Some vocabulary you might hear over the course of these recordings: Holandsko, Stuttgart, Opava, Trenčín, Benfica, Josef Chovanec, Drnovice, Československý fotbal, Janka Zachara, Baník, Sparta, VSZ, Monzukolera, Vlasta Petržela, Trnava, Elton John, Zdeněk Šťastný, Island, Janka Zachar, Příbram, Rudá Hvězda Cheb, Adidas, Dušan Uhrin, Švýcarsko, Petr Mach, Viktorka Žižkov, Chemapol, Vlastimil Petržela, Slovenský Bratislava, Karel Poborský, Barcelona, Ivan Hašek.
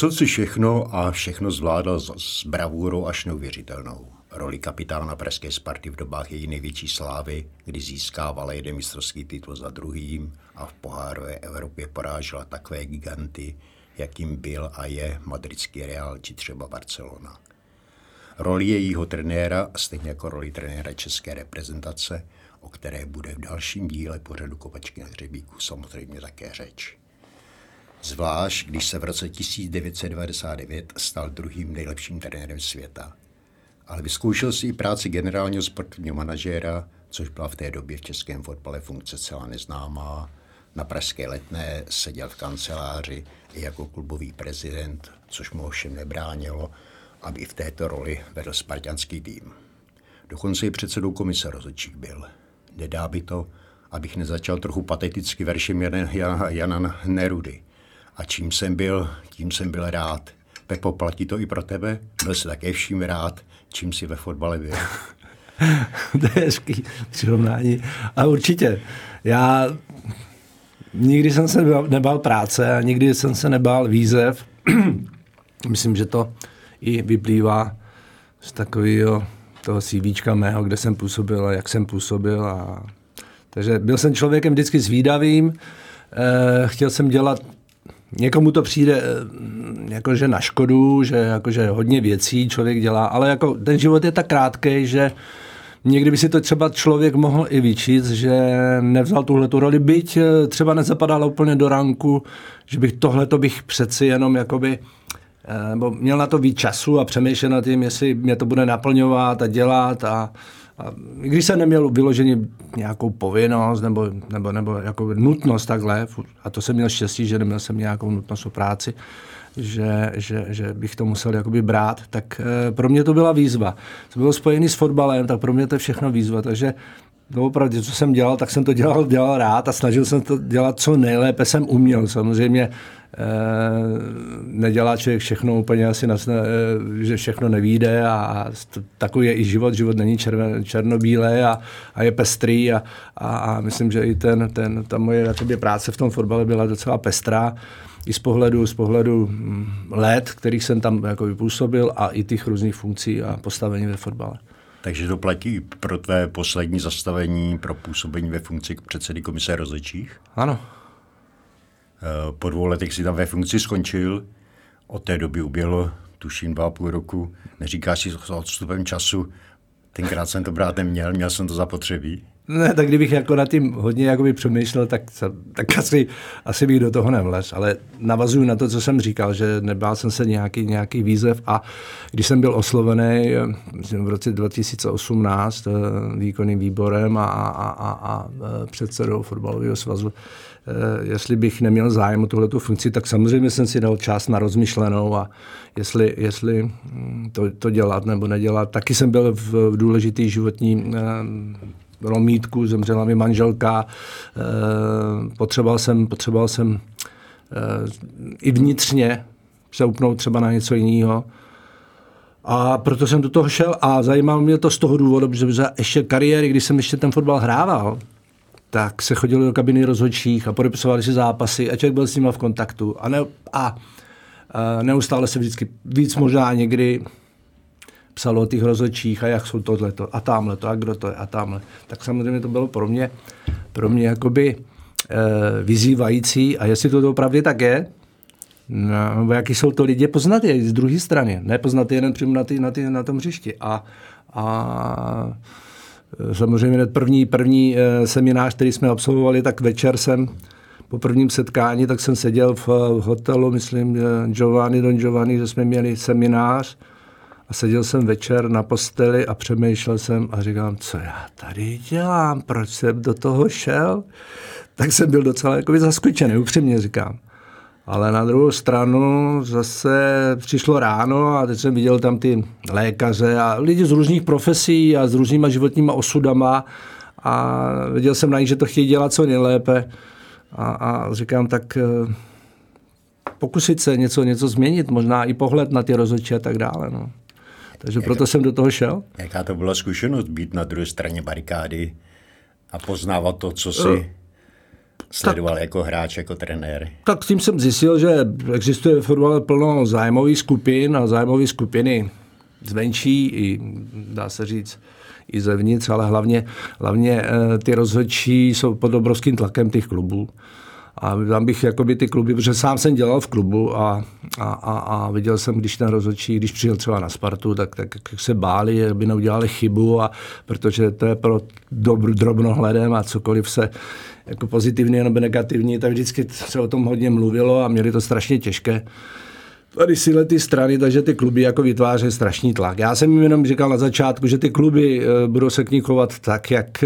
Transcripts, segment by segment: Zkusil si všechno a všechno zvládal s bravurou až neuvěřitelnou. Roli kapitána pražské Sparty v dobách její největší slávy, kdy získávala jeden mistrovský titul za druhým a v pohárové Evropě porážela takové giganty, jakým byl a je madridský Real či třeba Barcelona. Roli jejího trenéra, stejně jako roli trenéra české reprezentace, o které bude v dalším díle pořadu Kopačky na hřebíku samozřejmě také řeč. Zvlášť, když se v roce 1999 stal druhým nejlepším trenérem světa. Ale vyzkoušel si i práci generálního sportovního manažéra, což byla v té době v českém fotbale funkce celá neznámá. Na Pražské Letné seděl v kanceláři i jako klubový prezident, což mu ovšem nebránilo, aby v této roli vedl spartanský tým. Dokonce i předsedou komise rozhodčích byl. Nedá by to, abych nezačal trochu pateticky veršem Jana Nerudy. A čím jsem byl, tím jsem byl rád. Pepo, platí to i pro tebe? Byl jsi také vším rád, čím si ve fotbale byl. To je hezký přirovnání. A určitě. Já nikdy jsem se nebál práce a nikdy jsem se nebál výzev. Myslím, že to i vyplývá z takového toho CVčka mého, kde jsem působil a jak jsem působil. Takže byl jsem člověkem vždycky zvídavým. Chtěl jsem dělat. Někomu to přijde jakože na škodu, že jakože hodně věcí člověk dělá, ale jako ten život je tak krátký, že někdy by si to třeba člověk mohl i vyčít, že nevzal tuhletu roli, byť třeba nezapadala úplně do ranku, že bych tohleto bych přeci jenom jakoby, bo měl na to víc času a přemýšlel nad tím, jestli mě to bude naplňovat a dělat a když jsem neměl vyloženě nějakou povinnost nebo jako nutnost takhle, a to jsem měl štěstí, že neměl jsem nějakou nutnost o práci, že bych to musel jakoby brát, tak pro mě to byla výzva. To bylo spojené s fotbalem, tak pro mě to je všechno výzva, takže opravdu, co jsem dělal, tak jsem to dělal rád a snažil jsem to dělat co nejlépe jsem uměl. Samozřejmě nedělá člověk všechno úplně asi, že všechno nevyjde a takový je i život. Život není černobílé a je pestrý a myslím, že i ta moje jakoby práce v tom fotbale byla docela pestrá. I z pohledu let, kterých jsem tam jakoby působil a i těch různých funkcí a postavení ve fotbale. Takže to platí pro tvé poslední zastavení pro působení ve funkci předsedy komise rozhodčích? Ano. Po 2 letech si tam ve funkci skončil, od té doby uběhlo tuším 2,5 roku. Neříkáš si s odstupem času, tenkrát jsem to brát neměl, měl jsem to zapotřebí? Ne, tak kdybych jako nad tím hodně jakoby přemýšlel, tak asi bych do toho nevlez, ale navazuju na to, co jsem říkal, že nebál jsem se nějaký výzev a když jsem byl oslovený v roce 2018 výkonným výborem a předsedou fotbalového svazu, jestli bych neměl zájem o tuhletu funkci, tak samozřejmě jsem si dal čas na rozmyšlenou a jestli to dělat nebo nedělat. Taky jsem byl v důležitý životní romítku, zemřela mi manželka, potřeboval jsem i vnitřně se upnout třeba na něco jiného. A proto jsem do toho šel a zajímalo mě to z toho důvodu, že za ještě kariéry, když jsem ještě ten fotbal hrával, tak se chodilo do kabiny rozhodčích a podepisovali si zápasy a člověk byl s nima v kontaktu. A neustále se vždycky víc možná někdy psalo o těch rozhodčích a jak jsou tohleto a tamhleto a kdo to je a tamhle. Tak samozřejmě to bylo pro mě jakoby vyzývající a jestli to opravdu tak je, nebo jaký jsou to lidi, poznat je z druhé strany, nepoznat je jenom přímo na tom hřišti. A samozřejmě první seminář, který jsme absolvovali, tak večer jsem po prvním setkání, tak jsem seděl v hotelu, myslím, Don Giovanni, že jsme měli seminář. A seděl jsem večer na posteli a přemýšlel jsem a říkám, co já tady dělám, proč jsem do toho šel? Tak jsem byl docela jakoby zaskočený, upřímně říkám. Ale na druhou stranu zase přišlo ráno a teď jsem viděl tam ty lékaře a lidi z různých profesí a s různýma životníma osudama a viděl jsem na nich, že to chtějí dělat co nejlépe. A říkám, tak pokusit se něco změnit, možná i pohled na ty rozhodčí a tak dále, no. Takže proto jsem do toho šel. Jaká to byla zkušenost být na druhé straně barikády a poznávat to, co si... sledoval jako hráč, jako trenér? Tak tím jsem zjistil, že existuje ve fotbale plno zájmových skupin a zájmové skupiny zvenčí i, dá se říct, i zevnitř, ale hlavně ty rozhodčí jsou pod obrovským tlakem těch klubů. A tam bych jakoby ty kluby, protože sám jsem dělal v klubu a viděl jsem, když ten rozhodčí, když přijel třeba na Spartu, tak se báli, aby neudělali chybu, a protože to je pro drobnohledem a cokoliv se jako pozitivní nebo negativní, tak vždycky se o tom hodně mluvilo a měli to strašně těžké. Tady síle ty strany, takže ty kluby jako vytvářejí strašný tlak. Já jsem jim jenom říkal na začátku, že ty kluby budou se k ní chovat tak, jak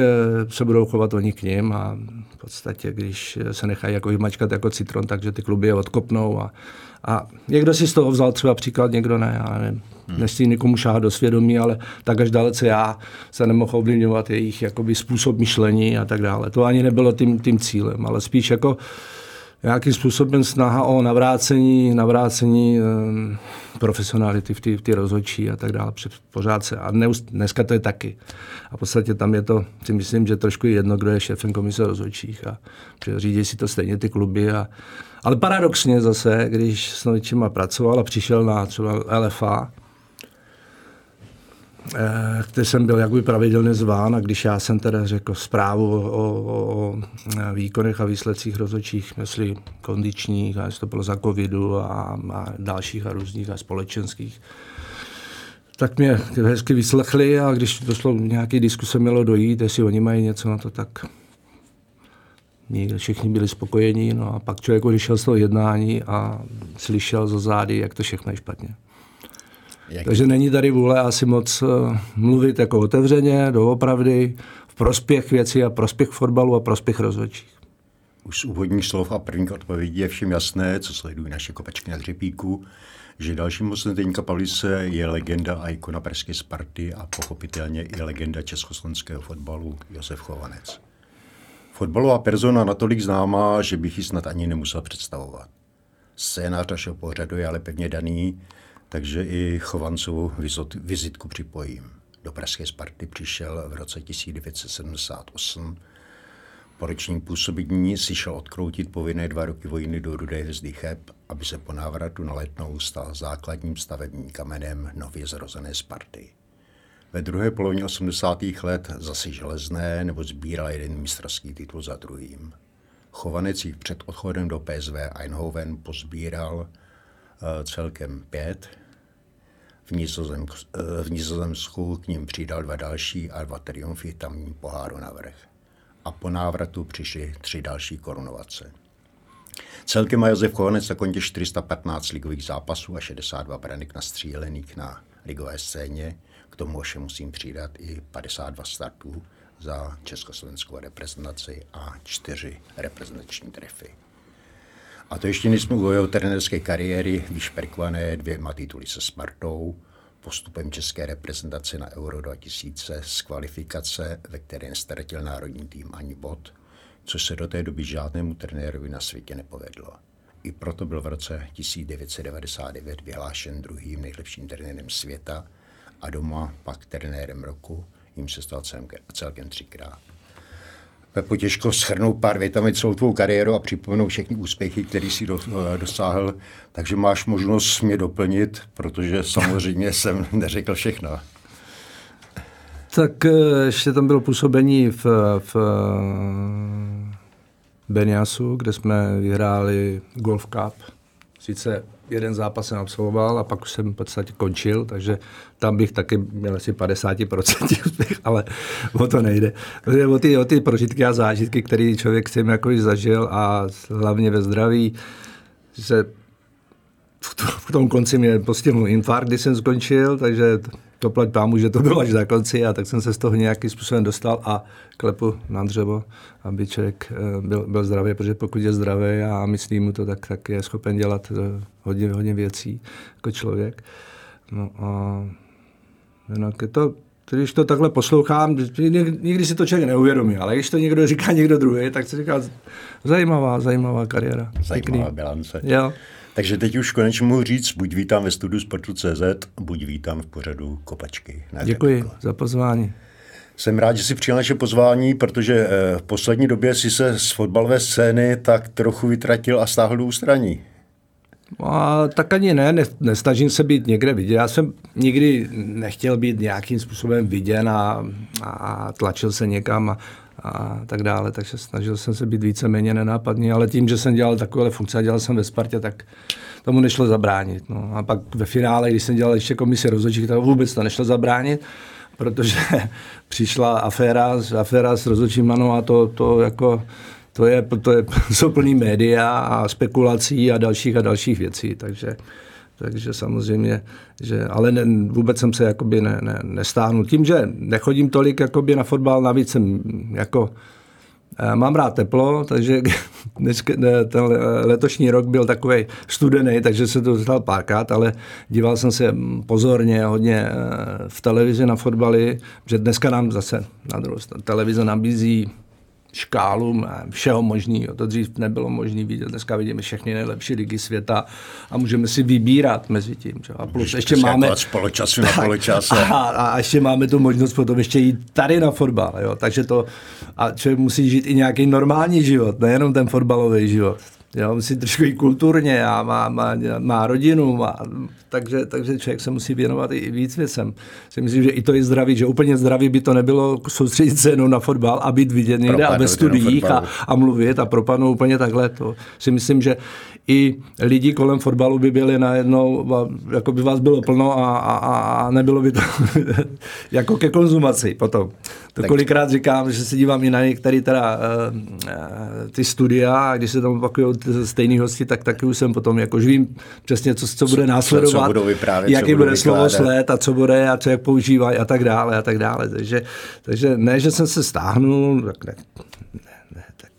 se budou chovat oni k ním, a v podstatě, když se nechají jako vymačkat jako citron, takže ty kluby je odkopnou a někdo si z toho vzal třeba příklad, někdo ne, já nevím. Nechci nikomu šáhat do svědomí, ale tak až dalece já se nemohl ovlivňovat jejich jakoby způsob myšlení a tak dále. To ani nebylo tím cílem, ale spíš jako nějakým způsobem snaha o navrácení profesionality v ty rozhodčí a tak dále. Pořád se, a dneska to je taky. A v podstatě tam je to, si myslím, že trošku jedno, kdo je šéfem komise rozhodčích, a řídí si to stejně ty kluby. Ale paradoxně zase, když s novičima pracoval a přišel na třeba LFA, který jsem byl jakoby pravidelně zván, a když já jsem teda řekl zprávu o výkonech a výsledcích rozhodčích, myslím kondičních, a to bylo za covidu a dalších a různých a společenských, tak mě hezky vyslechli, a když došlo nějaké diskuse mělo dojít, jestli oni mají něco na to, tak všichni byli spokojení, no a pak člověk odešel z toho jednání a slyšel za zády, jak to všechno je špatně. Takže není tady vůle asi moc mluvit jako otevřeně, doopravdy, v prospěch věcí a prospěch fotbalu a prospěch rozhodčích. Už z úvodních slov a prvních odpovědí je všem jasné, co sledují naše Kopačky na hřebíku, že dalším mocem Zdeňka Pavlice je legenda a ikona pražské Sparty a pochopitelně i legenda československého fotbalu Josef Chovanec. Fotbalová persona natolik známá, že bych ji snad ani nemusel představovat. Scénář našeho pořadu je ale pevně daný, takže i Chovancovu vizitku připojím. Do pražské Sparty přišel v roce 1978. Po ročním působení si šel odkroutit povinné 2 roky vojny do Rudé Hvězdy Cheb, aby se po návratu na Letnou stal základním stavebním kamenem nově zrozené Sparty. Ve druhé polovině 80. let zase železné, nebo sbíral jeden mistrovský titul za druhým. Chovanec jich před odchodem do PSV Eindhoven pozbíral celkem 5. V Nizozemsku k ním přidal 2 další a 2 triumfy v tamním poháru navrch. A po návratu přišly 3 další korunovace. Celkem má Josef Chovanec na kontě 415 ligových zápasů a 62 branek nastřílených na ligové scéně. K tomu ještě musím přidat i 52 startů za československou reprezentaci a 4 reprezentační trefy. A to ještě nejsme u jeho trenérské kariéry vyšperkované 2 tituly se Spartou, postupem české reprezentace na Euro 2000 z kvalifikace, ve které neztratil národní tým ani bod, což se do té doby žádnému trenérovi na světě nepovedlo. I proto byl v roce 1999 vyhlášen druhým nejlepším trenérem světa a doma pak trenérem roku, jim se stal celkem 3krát. Pepo, těžko shrnout pár větami celou tvou kariéru a připomenout všechny úspěchy, které jsi dosáhl, takže máš možnost mě doplnit, protože samozřejmě jsem neřekl všechno. Tak ještě tam bylo působení v Beniasu, kde jsme vyhráli Golf Cup. Sice jeden zápas jsem absolvoval a pak už jsem v podstatě končil, takže tam bych taky měl asi 50% úspěch, ale o to nejde. O ty prožitky a zážitky, které člověk si jakoby zažil, a hlavně ve zdraví, že v tom konci mě postihl infarkt, když jsem skončil, takže to plať pámu, že to bylo až na konci, a tak jsem se z toho nějakým způsobem dostal a klepu na dřevo, aby člověk byl zdravý, protože pokud je zdravý a myslí mu to, tak je schopen dělat hodně věcí jako člověk. No a jinak je to, když to takhle poslouchám, nikdy si to člověk neuvědomí, ale když to někdo říká, někdo druhý, tak se říká zajímavá kariéra. Zajímavá bilance. Jo. Takže teď už konečně mohu říct, buď vítám ve studiu Sportu CZ, buď vítám v pořadu Kopačky na hřebíku. Děkuji za pozvání. Jsem rád, že si přijal naše pozvání, protože v poslední době si se z fotbalové scény tak trochu vytratil a stáhl do ústraní. A tak ani ne, nesnažím se být někde vidět. Já jsem nikdy nechtěl být nějakým způsobem viděn a tlačil se někam a tak dále, takže snažil jsem se být víceméně nenápadný, ale tím, že jsem dělal takové funkce a dělal jsem ve Spartě, tak tomu nešlo zabránit. No. A pak ve finále, když jsem dělal ještě komisi rozhodčích, tak vůbec to nešlo zabránit, protože přišla aféra s rozhodčím, ano, a to jsou plný média a spekulací a dalších věcí, takže samozřejmě, že, ale ne, vůbec jsem se jakoby nestáhnul. Tím, že nechodím tolik jakoby na fotbal, navíc jsem jako, mám rád teplo, takže ten letošní rok byl takovej studený, takže se to dostal párkrát, ale díval jsem se pozorně hodně v televizi na fotbaly, že dneska nám zase na druhou stranu televize nabízí škálu všeho možného. To dřív nebylo možné vidět. Dneska vidíme všechny nejlepší ligy světa a můžeme si vybírat mezi tím. Že? A plus ještě máme a ještě máme tu možnost potom ještě jít tady na fotbal. Jo? Takže to a člověk musí žít i nějaký normální život, nejenom ten fotbalový život. Jo? Musí trošku i kulturně a má rodinu. Takže člověk se musí věnovat i víc věcem. Si myslím, že i to je zdravý, že úplně zdravý by to nebylo soustředit se jenom na fotbal a být vidět někde a ve studiích a mluvit a propadnout úplně takhle. To si myslím, že i lidi kolem fotbalu by byli najednou, jako by vás bylo plno a nebylo by to jako ke konzumaci potom. To kolikrát říkám, že se dívám i na některé teda ty studia a když se tam opakují stejný hosti, tak taky už jsem potom jako živím přesně, co bude následovat. Jaký bude slovo sled a co bude a co jak používají a tak dále a tak dále. Takže ne, že jsem se stáhnul, tak ne, tak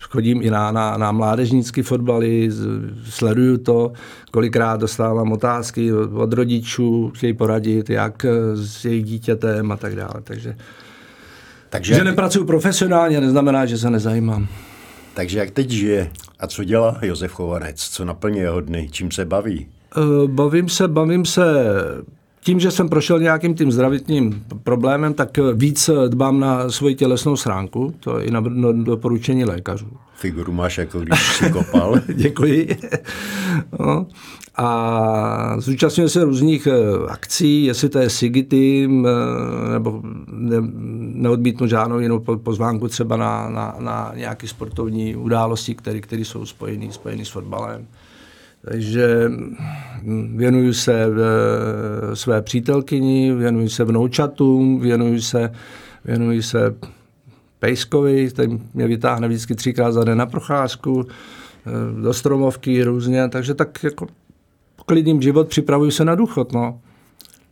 chodím i na mládežnický fotbaly, sleduju to, kolikrát dostávám otázky od rodičů, chtějí poradit, jak s jejich dítětem a tak dále. Takže že nepracuju profesionálně, neznamená, že se nezajímám. Takže jak teď žije a co dělá Josef Chovanec, co naplňuje jeho dny, čím se baví? Bavím se tím, že jsem prošel nějakým tím zdravotním problémem, tak víc dbám na svoji tělesnou stránku, to je i na doporučení lékařů. Figuru máš, jako když jsi kopal. Děkuji. No. A zúčastňuji se různých akcí, jestli to je Sigity, nebo neodmítnu žádnou jinou pozvánku třeba na nějaké sportovní události, které jsou spojené s fotbalem. Takže věnuju se své přítelkyni, věnuju se vnoučatům, věnuju se pejskovi, který mě vytáhne vždycky 3krát za den na procházku, do stromovky různě, takže tak jako klidným život, připravuju se na důchod, no.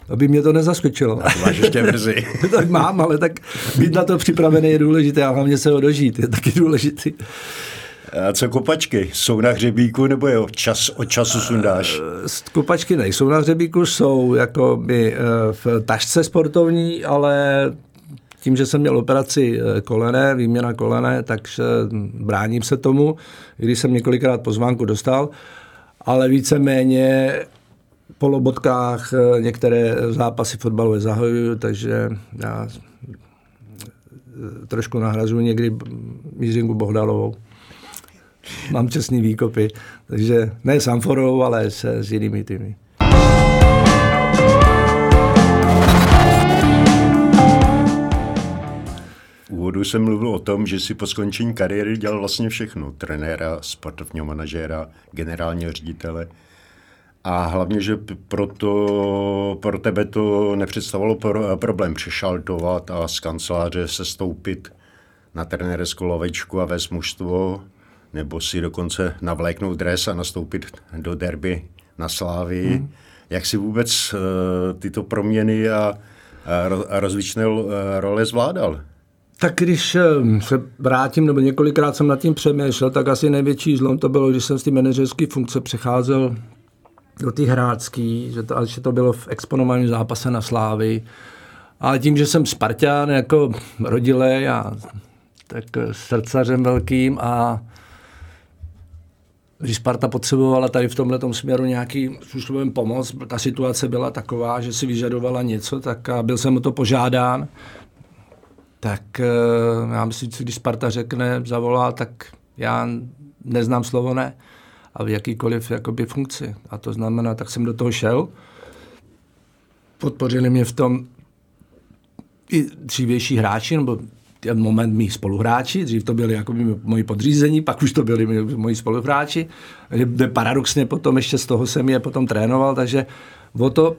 Aby mě to nezaskočilo. A to máš ještě brzy. Tak mám, ale tak být na to připravený je důležité a hlavně se ho dožít, je taky důležitý. A co kopačky? Jsou na hřebíku nebo je od času sundáš? Kopačky nejsou na hřebíku, jsou jakoby v tašce sportovní, ale tím, že jsem měl operaci kolene, výměna kolene, takže bráním se tomu, když jsem několikrát pozvánku dostal, ale víceméně po lobotkách některé zápasy fotbalové zahajuju, takže já trošku nahrazuji někdy Mířinku Bohdalovou. Mám čestný výkopy, takže ne s amforou, ale s jinými týmy. Úvodu jsem mluvil o tom, že si po skončení kariéry dělal vlastně všechno. Trenéra, sportovního manažéra, generálního ředitele. A hlavně, že proto pro tebe to nepředstavovalo problém přešaltovat a z kanceláře se stoupit na trenérskou lavečku a vést mužstvo, nebo si dokonce navléknout dres a nastoupit do derby na Slávii. Jak si vůbec tyto proměny a rozličné role zvládal? Tak když se vrátím, nebo několikrát jsem nad tím přemýšlel, tak asi největší zlom to bylo, když jsem z té manažerské funkce přecházel do té hráčské, že to bylo v exponovaném zápase na Slávii. Ale tím, že jsem Sparťan, jako rodilej a tak srdcařem velkým a když Sparta potřebovala tady v tomhletom směru nějaký způsobem pomoc, ta situace byla taková, že si vyžadovala něco, tak byl jsem o to požádán. tak já myslím, když Sparta řekne, zavolá, tak já neznám slovo ne a v jakýkoliv jakoby funkci. A to znamená, tak jsem do toho šel. Podpořili mě v tom i dřívější hráči, nebo ten moment mých spoluhráči, dřív to byli jakoby moji podřízení, pak už to byli moji spoluhráči, kde paradoxně potom ještě z toho jsem je potom trénoval, takže o to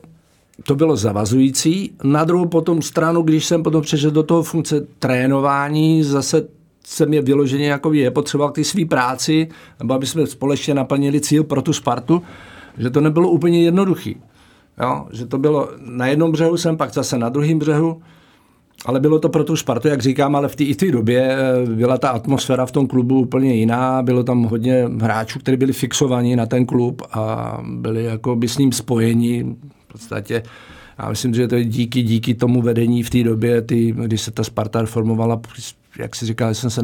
bylo zavazující. Na druhou potom stranu, když jsem potom přešel do toho funkce trénování, zase jsem je vyloženě jako je potřeboval k té svý práci, nebo aby jsme společně naplnili cíl pro tu Spartu, že to nebylo úplně jednoduchý. Jo? Že to bylo na jednom břehu jsem, pak zase na druhém břehu, ale bylo to pro tu Spartu, jak říkám, ale i v té době byla ta atmosféra v tom klubu úplně jiná, bylo tam hodně hráčů, kteří byli fixovaní na ten klub a byli jako by s ním spojeni. V podstatě, já myslím, že to je díky tomu vedení v té době, když se ta Sparta formovala, jak si říkal, jsem se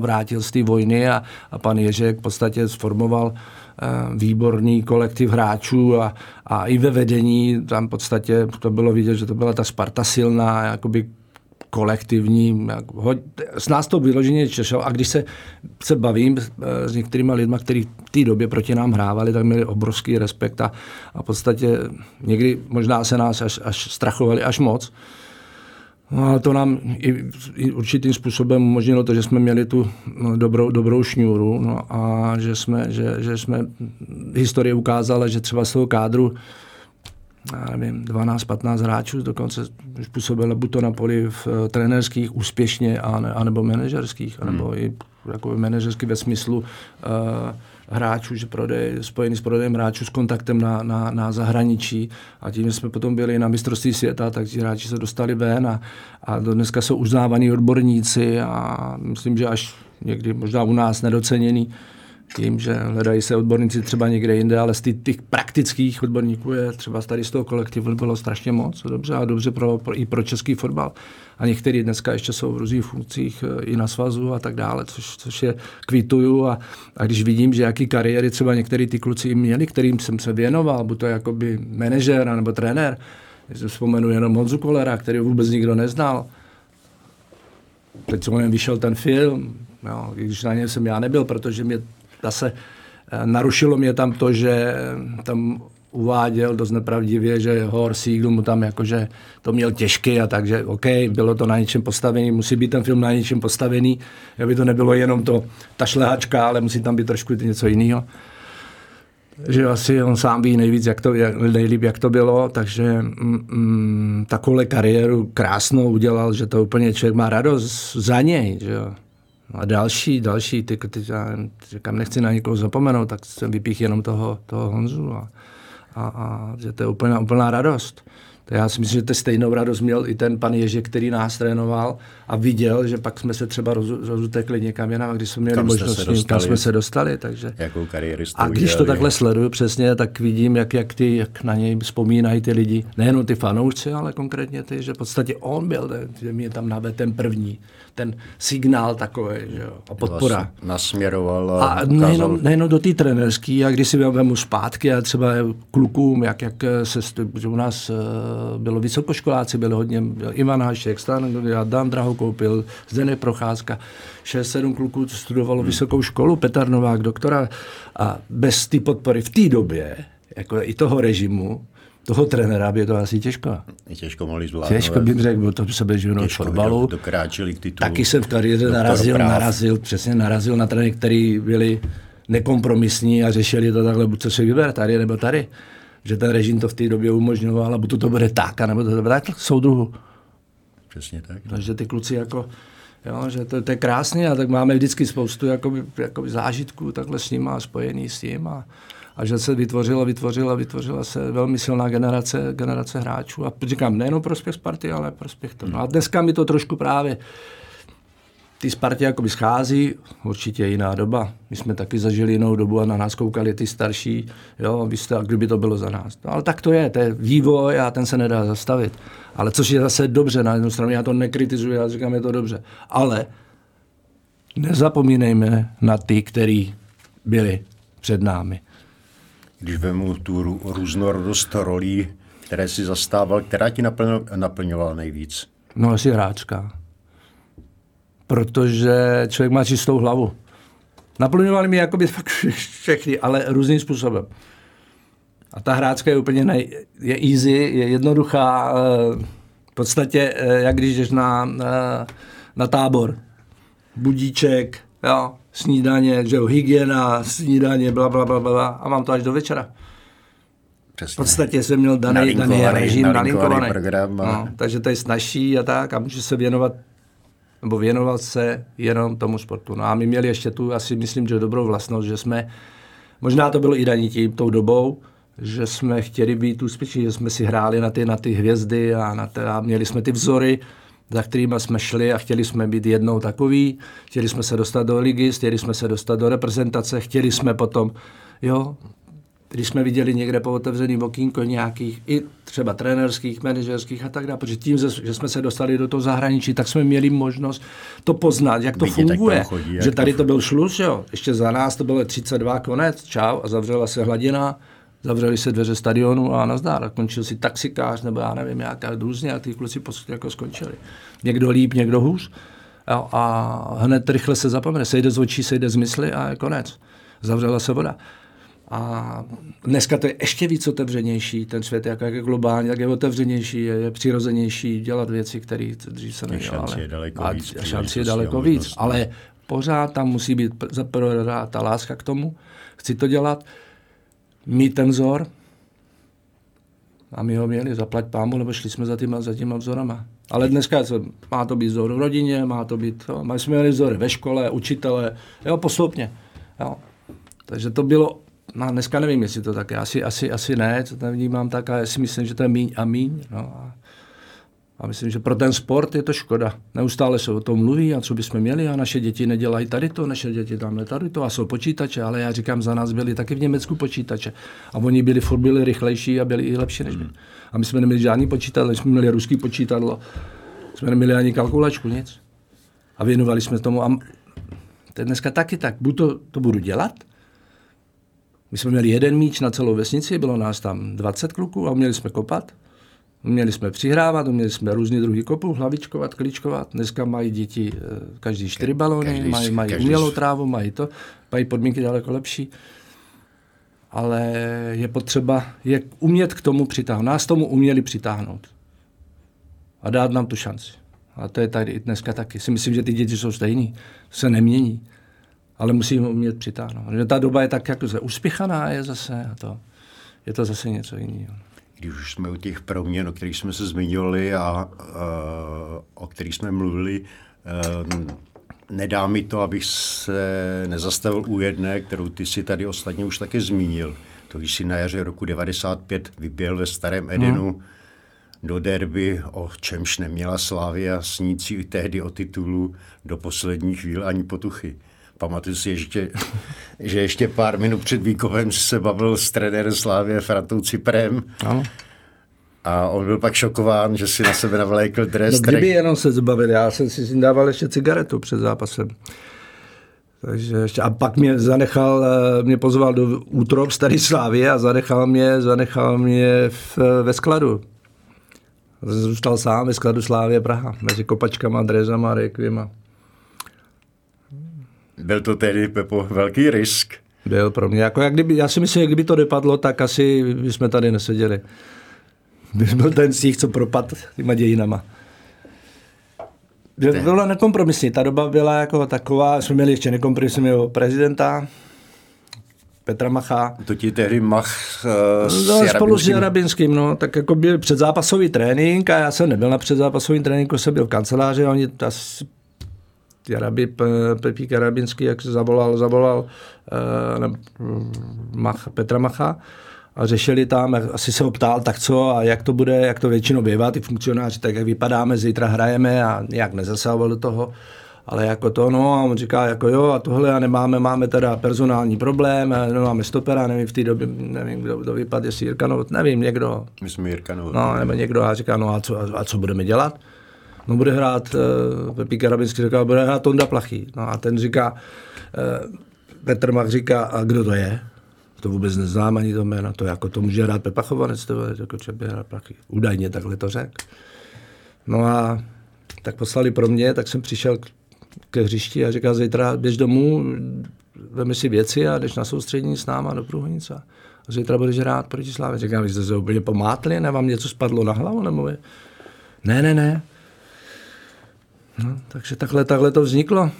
vrátil z té vojny a pan Ježek v podstatě sformoval výborný kolektiv hráčů a i ve vedení, tam v podstatě to bylo vidět, že to byla ta Sparta silná, jakoby kolektivní, s nás to vyloženě češelo a když se bavím s některýma lidma, kteří v té době proti nám hrávali, tak měli obrovský respekt a v podstatě někdy možná se nás až strachovali až moc. No, ale to nám i určitým způsobem umožnilo to, že jsme měli tu dobrou šňůru a že jsme historie ukázala, že třeba z toho kádru já nevím, 12-15 hráčů dokonce působilo buď to na poli v trenérských úspěšně, anebo manažerských, anebo i jako manažerský ve smyslu hráčů, že spojený s prodejem hráčů s kontaktem na zahraničí a tím, že jsme potom byli na mistrovství světa, tak ti hráči se dostali ven a dneska jsou uznávaní odborníci a myslím, že až někdy možná u nás nedoceněný tím, že hledají se odborníci třeba někde jinde, ale z těch praktických odborníků je třeba tady z toho kolektivu bylo strašně moc dobře a dobře i pro český fotbal. A někteří dneska ještě jsou v různých funkcích i na svazu a tak dále, což je kvituju a když vidím, že jaký kariéry třeba některý ty kluci měli, kterým jsem se věnoval, buď to jakoby manažer nebo trenér, když vzpomenu jenom Monzukolera, který vůbec nikdo neznal. Teď jsem vyšel ten film, jo, když na něm jsem já nebyl, protože mě zase narušilo mě tam to, že tam uváděl dost nepravdivě, že Hor Siegel mu tam jakože to měl těžký a takže OK, bylo to na něčem postavený, musí být ten film na něčem postavený, aby to nebylo jenom ta šlehačka, ale musí tam být trošku něco jiného. Že asi on sám ví nejvíc, nejlíp, jak to bylo, takže takovou kariéru krásnou udělal, že to úplně člověk má radost za něj, že jo. A další, já říkám, nechci na někoho zapomenout, tak jsem vypích jenom toho Honzu a že to je úplná radost. To já si myslím, že to stejnou radost měl i ten pan Ježek, který nás trénoval a viděl, že pak jsme se třeba rozutekli někam jinam, a když jsme měli možnost, tam jsme se dostali. Takže. Jakou kariéristu a když to takhle sleduju přesně, tak vidím, jak na něj vzpomínají ty lidi, nejenom ty fanoušci, ale konkrétně ty, že v podstatě on byl, že mě tam navedl ten první, ten signál takový, že jo, a podpora. Vlastně nasměroval a nejenom do té trenérský, a když si vemu zpátky a třeba klukům, jak se u nás bylo vysokoškoláci, byli hodně Ivan Hašek, Dan Draho koupil, Zdeněk Procházka, 6-7 kluků studovalo vysokou školu, Petr Novák, doktora a bez té podpory v té době, jako i toho režimu, toho trenéra by to asi těžko. Těžko mohli zvládnout. Těžko bych řekl, bylo to sebeživnou fotbalu. Taky jsem v kariéře narazil na trenéry, který byli nekompromisní a řešili to takhle, buď co si vyber, tady nebo tady. Že ten režim to v té době umožňoval, buď to bude tak, anebo to bude tak, soudruhu. Přesně tak. Takže ty kluci jako, jo, že to je krásně a tak máme vždycky spoustu jakoby zážitků takhle s nima a spojený s tím a že se vytvořila se velmi silná generace hráčů a říkám, nejenom prospěch Sparty, ale prospěch toho. A dneska mi to trošku právě ty Spartě jakoby schází, určitě jiná doba. My jsme taky zažili jinou dobu a na nás koukali ty starší, jo, kdyby to bylo za nás. No, ale tak to je vývoj a ten se nedá zastavit. Ale což je zase dobře, na jednu stranu já to nekritizuji, já říkám, je to dobře. Ale nezapomínejme na ty, kteří byli před námi. Když vemu tu různorodost rolí, které si zastával, která ti naplňovala nejvíc? No asi hráčka. protože člověk má čistou hlavu. Naplňovali mi jakoby všechny, ale různým způsobem. A ta hráčka je úplně je easy, je jednoduchá, v podstatě, jak když jdeš na tábor. Budíček, jo, snídaně, že jo, hygiena, snídaně, blablabla, a mám to až do večera. Přesně. V podstatě jsem měl daný režim, nalinkovaný program. A... No, takže to je snažší a tak a můžu se věnovat, nebo věnoval se jenom tomu sportu. No a my měli ještě tu, asi myslím, že dobrou vlastnost, že jsme, možná to bylo i daní tím, tou dobou, že jsme chtěli být úspěšní, že jsme si hráli na ty hvězdy a měli jsme ty vzory, za kterými jsme šli a chtěli jsme být jednou takový, chtěli jsme se dostat do ligy, chtěli jsme se dostat do reprezentace, chtěli jsme potom, jo, když jsme viděli někde po otevřeným okýnko nějakých i třeba trenérských, manažerských a tak dále, protože tím, že jsme se dostali do toho zahraničí, tak jsme měli možnost to poznat, jak to funguje. Chodí, že tady to byl šluz, jo, ještě za nás to bylo 32, konec, čau, a zavřela se hladina, zavřeli se dveře stadionu a nazdar. Končil si taxikář, nebo já nevím, jaká různě, a ty kluci jako skončili. Někdo líp, někdo hůř. A hned rychle se zapomene. Sejde z očí, sejde z mysli a je konec. Zavřela se voda. A dneska to je ještě víc otevřenější, ten svět, jak je globální, jak je otevřenější, je přirozenější dělat věci, které dřív se nedělali. Šanci je daleko víc, ale pořád tam musí být zaprvé ta láska k tomu, chci to dělat, mít ten vzor a my ho měli, zaplať pámu, nebo šli jsme za těma vzorama. Ale dneska má to být vzor v rodině, má to být, jo, my jsme měli vzory ve škole, učitele, jo, postupně. Jo. Takže to bylo, no, dneska nevím, jestli to tak je, asi ne, co tam vnímám tak a já si myslím, že to je míň a míň. No. A myslím, že pro ten sport je to škoda. Neustále se o tom mluví a co bychom měli a naše děti nedělají tady to, naše děti tamhle tady to a jsou počítače, ale já říkám, za nás byli taky v Německu počítače a oni byli rychlejší a byli i lepší než my. A my jsme neměli žádný počítadlo, my jsme měli ruský počítadlo, jsme neměli ani kalkulačku, nic. A věnovali jsme tomu a to je dneska taky tak, buď to budu dělat. My jsme měli jeden míč na celou vesnici, bylo nás tam 20 kluků a uměli jsme kopat. Uměli jsme přihrávat, uměli jsme různý druhy kopů, hlavičkovat, klíčkovat. Dneska mají děti každý 4 balony, mají umělou trávu, mají to, mají podmínky daleko lepší. Ale je potřeba je umět k tomu přitáhnout. Nás tomu uměli přitáhnout. A dát nám tu šanci. A to je tady dneska taky. Si myslím, že ty děti jsou stejný, se nemění. Ale musíme umět přitáhnout. Ta doba je tak jako uspěchaná, je zase a to. Je to zase něco jiného. Když už jsme u těch proměn, o kterých jsme se zmiňovali a o kterých jsme mluvili, nedá mi to, abych se nezastavil u jedné, kterou ty si tady ostatně už taky zmínil. To, když si na jaře roku 95 vyběhl ve starém Edenu do derby, o čemž neměla Slavia snící tehdy o titulu do posledních chvíl ani potuchy. Pamatuju si ještě, že ještě pár minut před výkovem se bavil s trenérem Slavie Frantou Ciprem. Ano. A on byl pak šokován, že si na sebe navlékl dres. No kdyby jenom se zbavil, já jsem si dával ještě cigaretu před zápasem. Takže ještě, a pak mě pozval do útrop starý Slavie a zanechal mě ve skladu. Zůstal sám ve skladu Slavie Praha, mezi kopačkama, drezama a rekvěma. Byl to tedy, Pepo, velký risk. Byl pro mě. Jako já si myslím, že kdyby to dopadlo, tak asi bychom tady neseděli. Byl ten z těch, co propadl těma dějinama. Bylo nekompromisní. Ta doba byla jako taková, jsme měli ještě nekompromisního prezidenta, Petra Macha. To ti tehdy Mach spolu s Jarabinským, no, tak jako byl předzápasový trénink a já jsem nebyl na předzápasovým tréninku, jsem byl v kanceláři a oni asi Pepík Jarabinský, jak se zavolal Petra Macha a řešili tam, asi se ho ptal, tak co a jak to bude, jak to většinou bývá, ty funkcionáři, tak jak vypadáme, zítra hrajeme a nějak nezasahoval do toho, ale jako to, no a on říká, jako jo a tohle a máme teda personální problém, no, máme stopera, nevím v té době, nevím, kdo vypadl, jestli Jirkanov, nevím, někdo. My jsme Jirkanov. No, nebo někdo a říká, no a co budeme dělat? No bude hrát, Pepík Jarabinský říká, bude hrát Tonda Plachý. No a ten říká, Petr Mach říká, a kdo to je? To vůbec neznám ani to jméno, to jako to může hrát Pepa Chovanec, to bude jako třeba hrát Plachý. Údajně takhle to řekl. No a tak poslali pro mě, tak jsem přišel ke hřišti a říká, zítra jdeš domů, veme si věci a jdeš na soustředění s náma do Průhonice. A zítra budeš hrát proti Slavii. Říkám, vy jste se úplně pomátli, ne, vám něco spadlo na hlavu? Nebo je... Ne. No, takže takhle to vzniklo.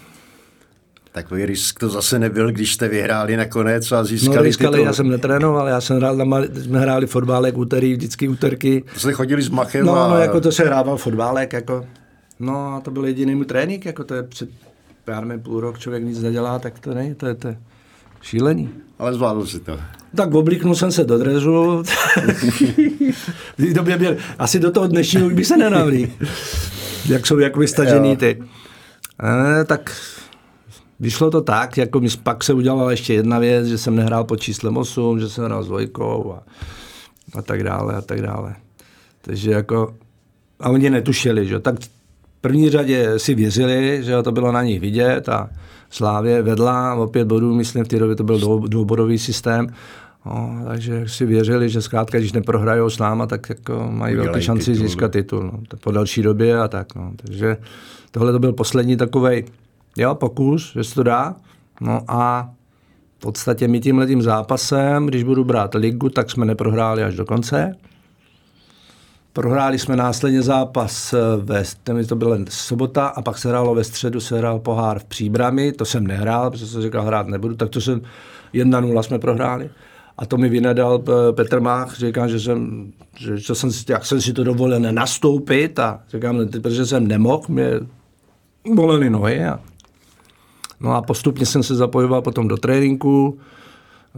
Takový risk to zase nebyl, když jste vyhráli nakonec a získali titul. Já jsem netrénoval, já jsem hrál, jsme hráli fotbálek úterý, vždycky úterky. To jste chodili s Machem jako to se hrával fotbálek, jako. No a to byl jediný můj trénink, jako to je před půl rok, člověk nic nedělá, tak to ne, to je šílení. Ale zvládl si to. Tak oblíknul jsem se do drezu. Asi do toho dnešního bych se nenavlík. Jak jsou jakoby stažený ty. Tak vyšlo to tak, jako pak se udělala ještě jedna věc, že jsem nehrál pod číslem 8, že jsem hrál s dvojkou a tak dále, a tak dále. Takže jako, a oni netušili, že tak v první řadě si věřili, že to bylo na nich vidět a Slavia vedla o 5 bodů, myslím v té době to byl dvoubodový systém, takže si věřili, že zkrátka, když neprohrajou s náma, tak jako mají velké šanci titul, získat titul, po další době a tak, takže tohle to byl poslední takovej pokus, že se to dá. No a v podstatě my tímhletím zápasem, když budu brát ligu, tak jsme neprohráli až do konce. Prohráli jsme následně zápas, to byla sobota a pak se hrálo ve středu, se hrál pohár v Příbrami, to jsem nehrál, protože jsem říkal, hrát nebudu, tak to jsem 1-0 jsme prohráli. A to mi vynadal Petr Mach, říkám, jak jsem si to dovolil nastoupit a říkám, protože jsem nemohl, mě bolely nohy a no a postupně jsem se zapojoval potom do tréninku,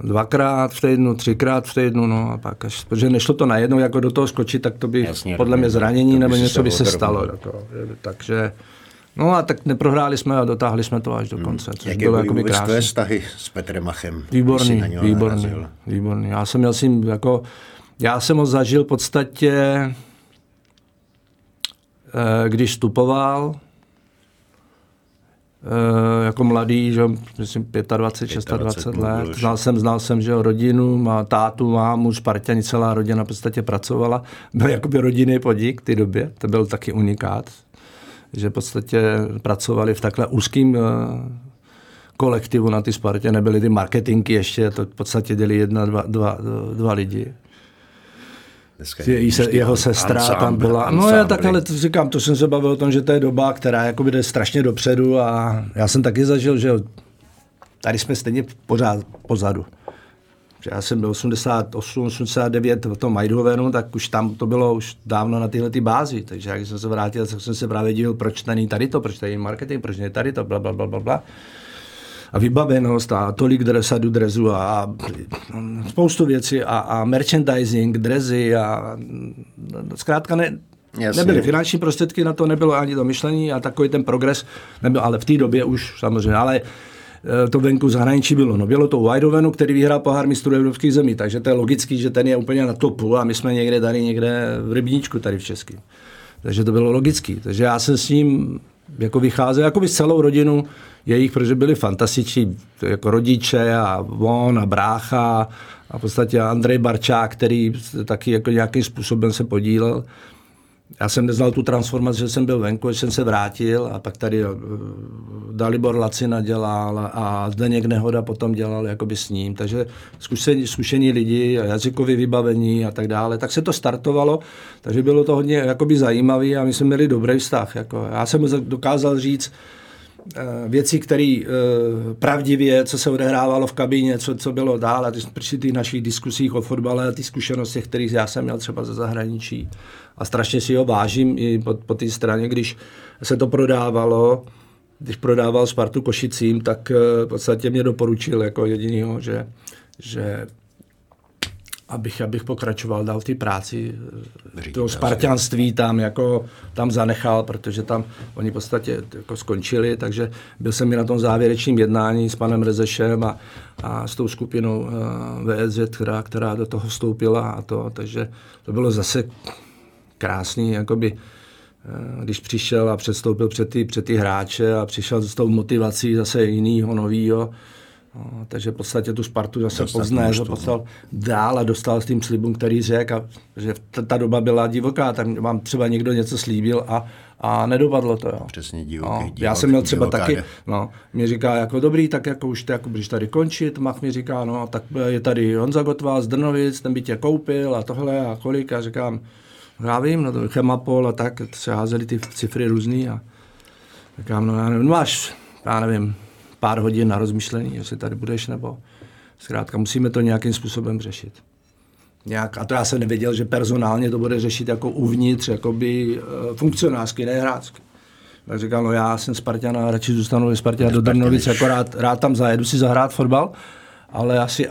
2krát v týdnu, 3krát v týdnu, no a pak až, protože nešlo to najednou, jako do toho skočit, tak to by podle mě zranění nebo něco by se stalo. Takže, no a tak neprohráli jsme a dotáhli jsme to až do konce, což jaké bylo jakoby krásné. Jaké byly vztahy s Petrem Machem? Výborný. Já jsem měl s ním, jako, já jsem ho zažil v podstatě, když vstupoval, jako mladý, že myslím 25, 26 let. Znal jsem, že rodinu, má tátu, mámu, Sparťani, celá rodina v podstatě pracovala. Byl jakoby rodinný podnik v té době, to byl taky unikát, že v podstatě pracovali v takhle úzkým kolektivu na ty Spartě, nebyly ty marketingy ještě, to v podstatě dělali dva lidi. Jeho sestra tam byla. No já tak, ale říkám, to jsem se bavil o tom, že to je doba, která jakoby jde strašně dopředu a já jsem taky zažil, že tady jsme stejně pořád pozadu. Já jsem byl 88, 89 v tom Eindhovenu, tak už tam to bylo už dávno na tyhle bázi, takže jak jsem se vrátil, tak jsem se právě díval, proč není tady to, proč tady marketing, proč není tady to, blablabla. A vybavenost a tolik sadu drezu a spoustu věcí a merchandising, drezy a zkrátka nebyly finanční prostředky, na to nebylo ani to myšlení a takový ten progres nebyl, ale v té době už samozřejmě, ale to venku zahraničí bylo. No, bylo to u Eindhovenu, který vyhrál pohár mistrů evropských zemí, takže to je logický, že ten je úplně na topu a my jsme někde tady, někde v rybníčku tady v Česku. Takže to bylo logický, takže já jsem s ním jako vycházel, jako by s celou rodinu jejich, protože byli fantastiční jako rodiče a on a brácha a v podstatě Andrej Barčák, který taky jako nějakým způsobem se podílel. Já jsem neznal tu transformaci, že jsem byl venku, že jsem se vrátil a pak tady Dalibor Lacina dělal a Zdeněk Nehoda potom dělal jakoby s ním. Takže zkušení lidi, jazykové vybavení a tak dále. Tak se to startovalo, takže bylo to hodně jakoby zajímavé a my jsme měli dobrý vztah. Jako. Já jsem dokázal říct věci, které pravdivě, co se odehrávalo v kabině, co bylo dál, a při těch našich diskusích o fotbale a ty zkušenosti, kterých já jsem měl třeba ze zahraničí. A strašně si ho vážím i po té straně, když se to prodávalo, když prodával Spartu Košicím, tak v podstatě mě doporučil jako jedinýho, že abych pokračoval dál v té práci, to sparťanství tam jako tam zanechal, protože tam oni v podstatě jako skončili, takže byl jsem i na tom závěrečném jednání s panem Rezešem a s tou skupinou VSZ, která do toho vstoupila a to, takže to bylo zase krásný, jakoby, když přišel a předstoupil před ty hráče a přišel s tou motivací zase jinýho, novýho. Takže v podstatě tu Spartu zase Pozdne zaposlal dál a dostal s tím slibům, který řekl, a že ta doba byla divoká, tam vám třeba někdo něco slíbil a nedopadlo to. Jo. Přesně divoký. No, já jsem měl třeba taky, no, mě říká jako dobrý, tak jako už ty, jako budeš tady končit, Mach mi říká, no, tak je tady Honza Gotvá z Drnovic, ten by tě koupil a tohle a kolik a říkám, já vím, no to Chemapol a tak, se házeli ty cifry různý a říkám, no já nevím, máš, já nevím, pár hodin na rozmyšlení, jestli tady budeš, nebo zkrátka musíme to nějakým způsobem řešit. Nějak, a to já jsem nevěděl, že personálně to bude řešit jako uvnitř, jakoby funkcionářsky, ne hráčsky. Tak říkal, no já jsem Spartan a radši zůstanu ve Spartě do Drnovic, jako rád tam zajedu si zahrát fotbal, ale asi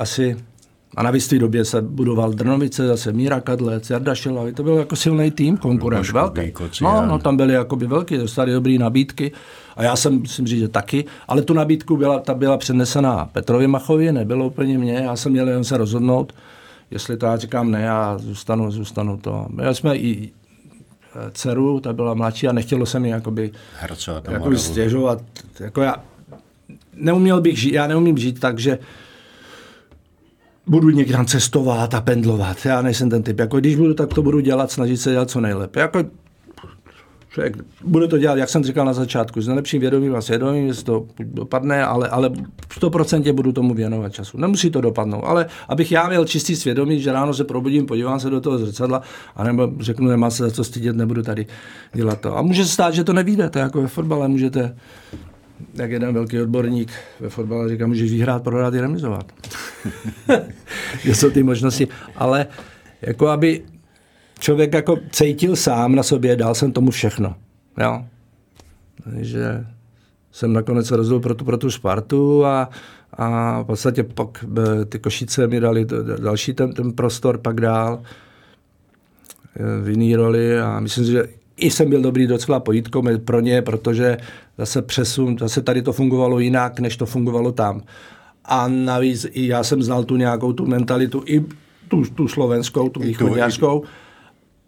a navíc v té době se budoval Drnovice, zase Míra Kadlec, Jarda Šilový, to byl jako silný tým, konkurent velký. No, tam byly jakoby velký, dostali dobrý nabídky a já jsem, musím říct, že taky, ale tu nabídku byla přenesená Petrovi Machovi, nebylo úplně mě, já jsem měl jen se rozhodnout, jestli to já říkám ne, já zůstanu to. Měli jsme i dceru, ta byla mladší a nechtělo se mi jakoby stěžovat. Jako já neumím žít tak, že budu někde tam cestovat a pendlovat. Já nejsem ten typ. Jako když budu, tak to budu dělat, snažit se dělat co nejlépe. Jako budu to dělat, jak jsem říkal na začátku, s nejlepším vědomím a svědomím, jestli to dopadne, ale 100% budu tomu věnovat času. Nemusí to dopadnout, ale abych já měl čistý svědomí, že ráno se probudím, podívám se do toho zrcadla a nebo řeknu, nemá se za co stydět, nebudu tady dělat to. A může se stát, že to nevyjde, to jako ve fotbale můžete, jak jeden velký odborník ve fotbale říká, můžeš vyhrát, prohrát i remizovat. To jsou ty možnosti, ale jako aby člověk jako cítil sám na sobě, dal jsem tomu všechno, jo. Takže jsem nakonec rozhodl pro tu Spartu a v podstatě pak ty Košice mi dali další ten prostor, pak dál v jiný roli a myslím si, že i jsem byl dobrý docela pojítko pro ně, protože zase tady to fungovalo jinak, než to fungovalo tam. A navíc i já jsem znal tu nějakou tu mentalitu, i tu slovenskou, tu východňářskou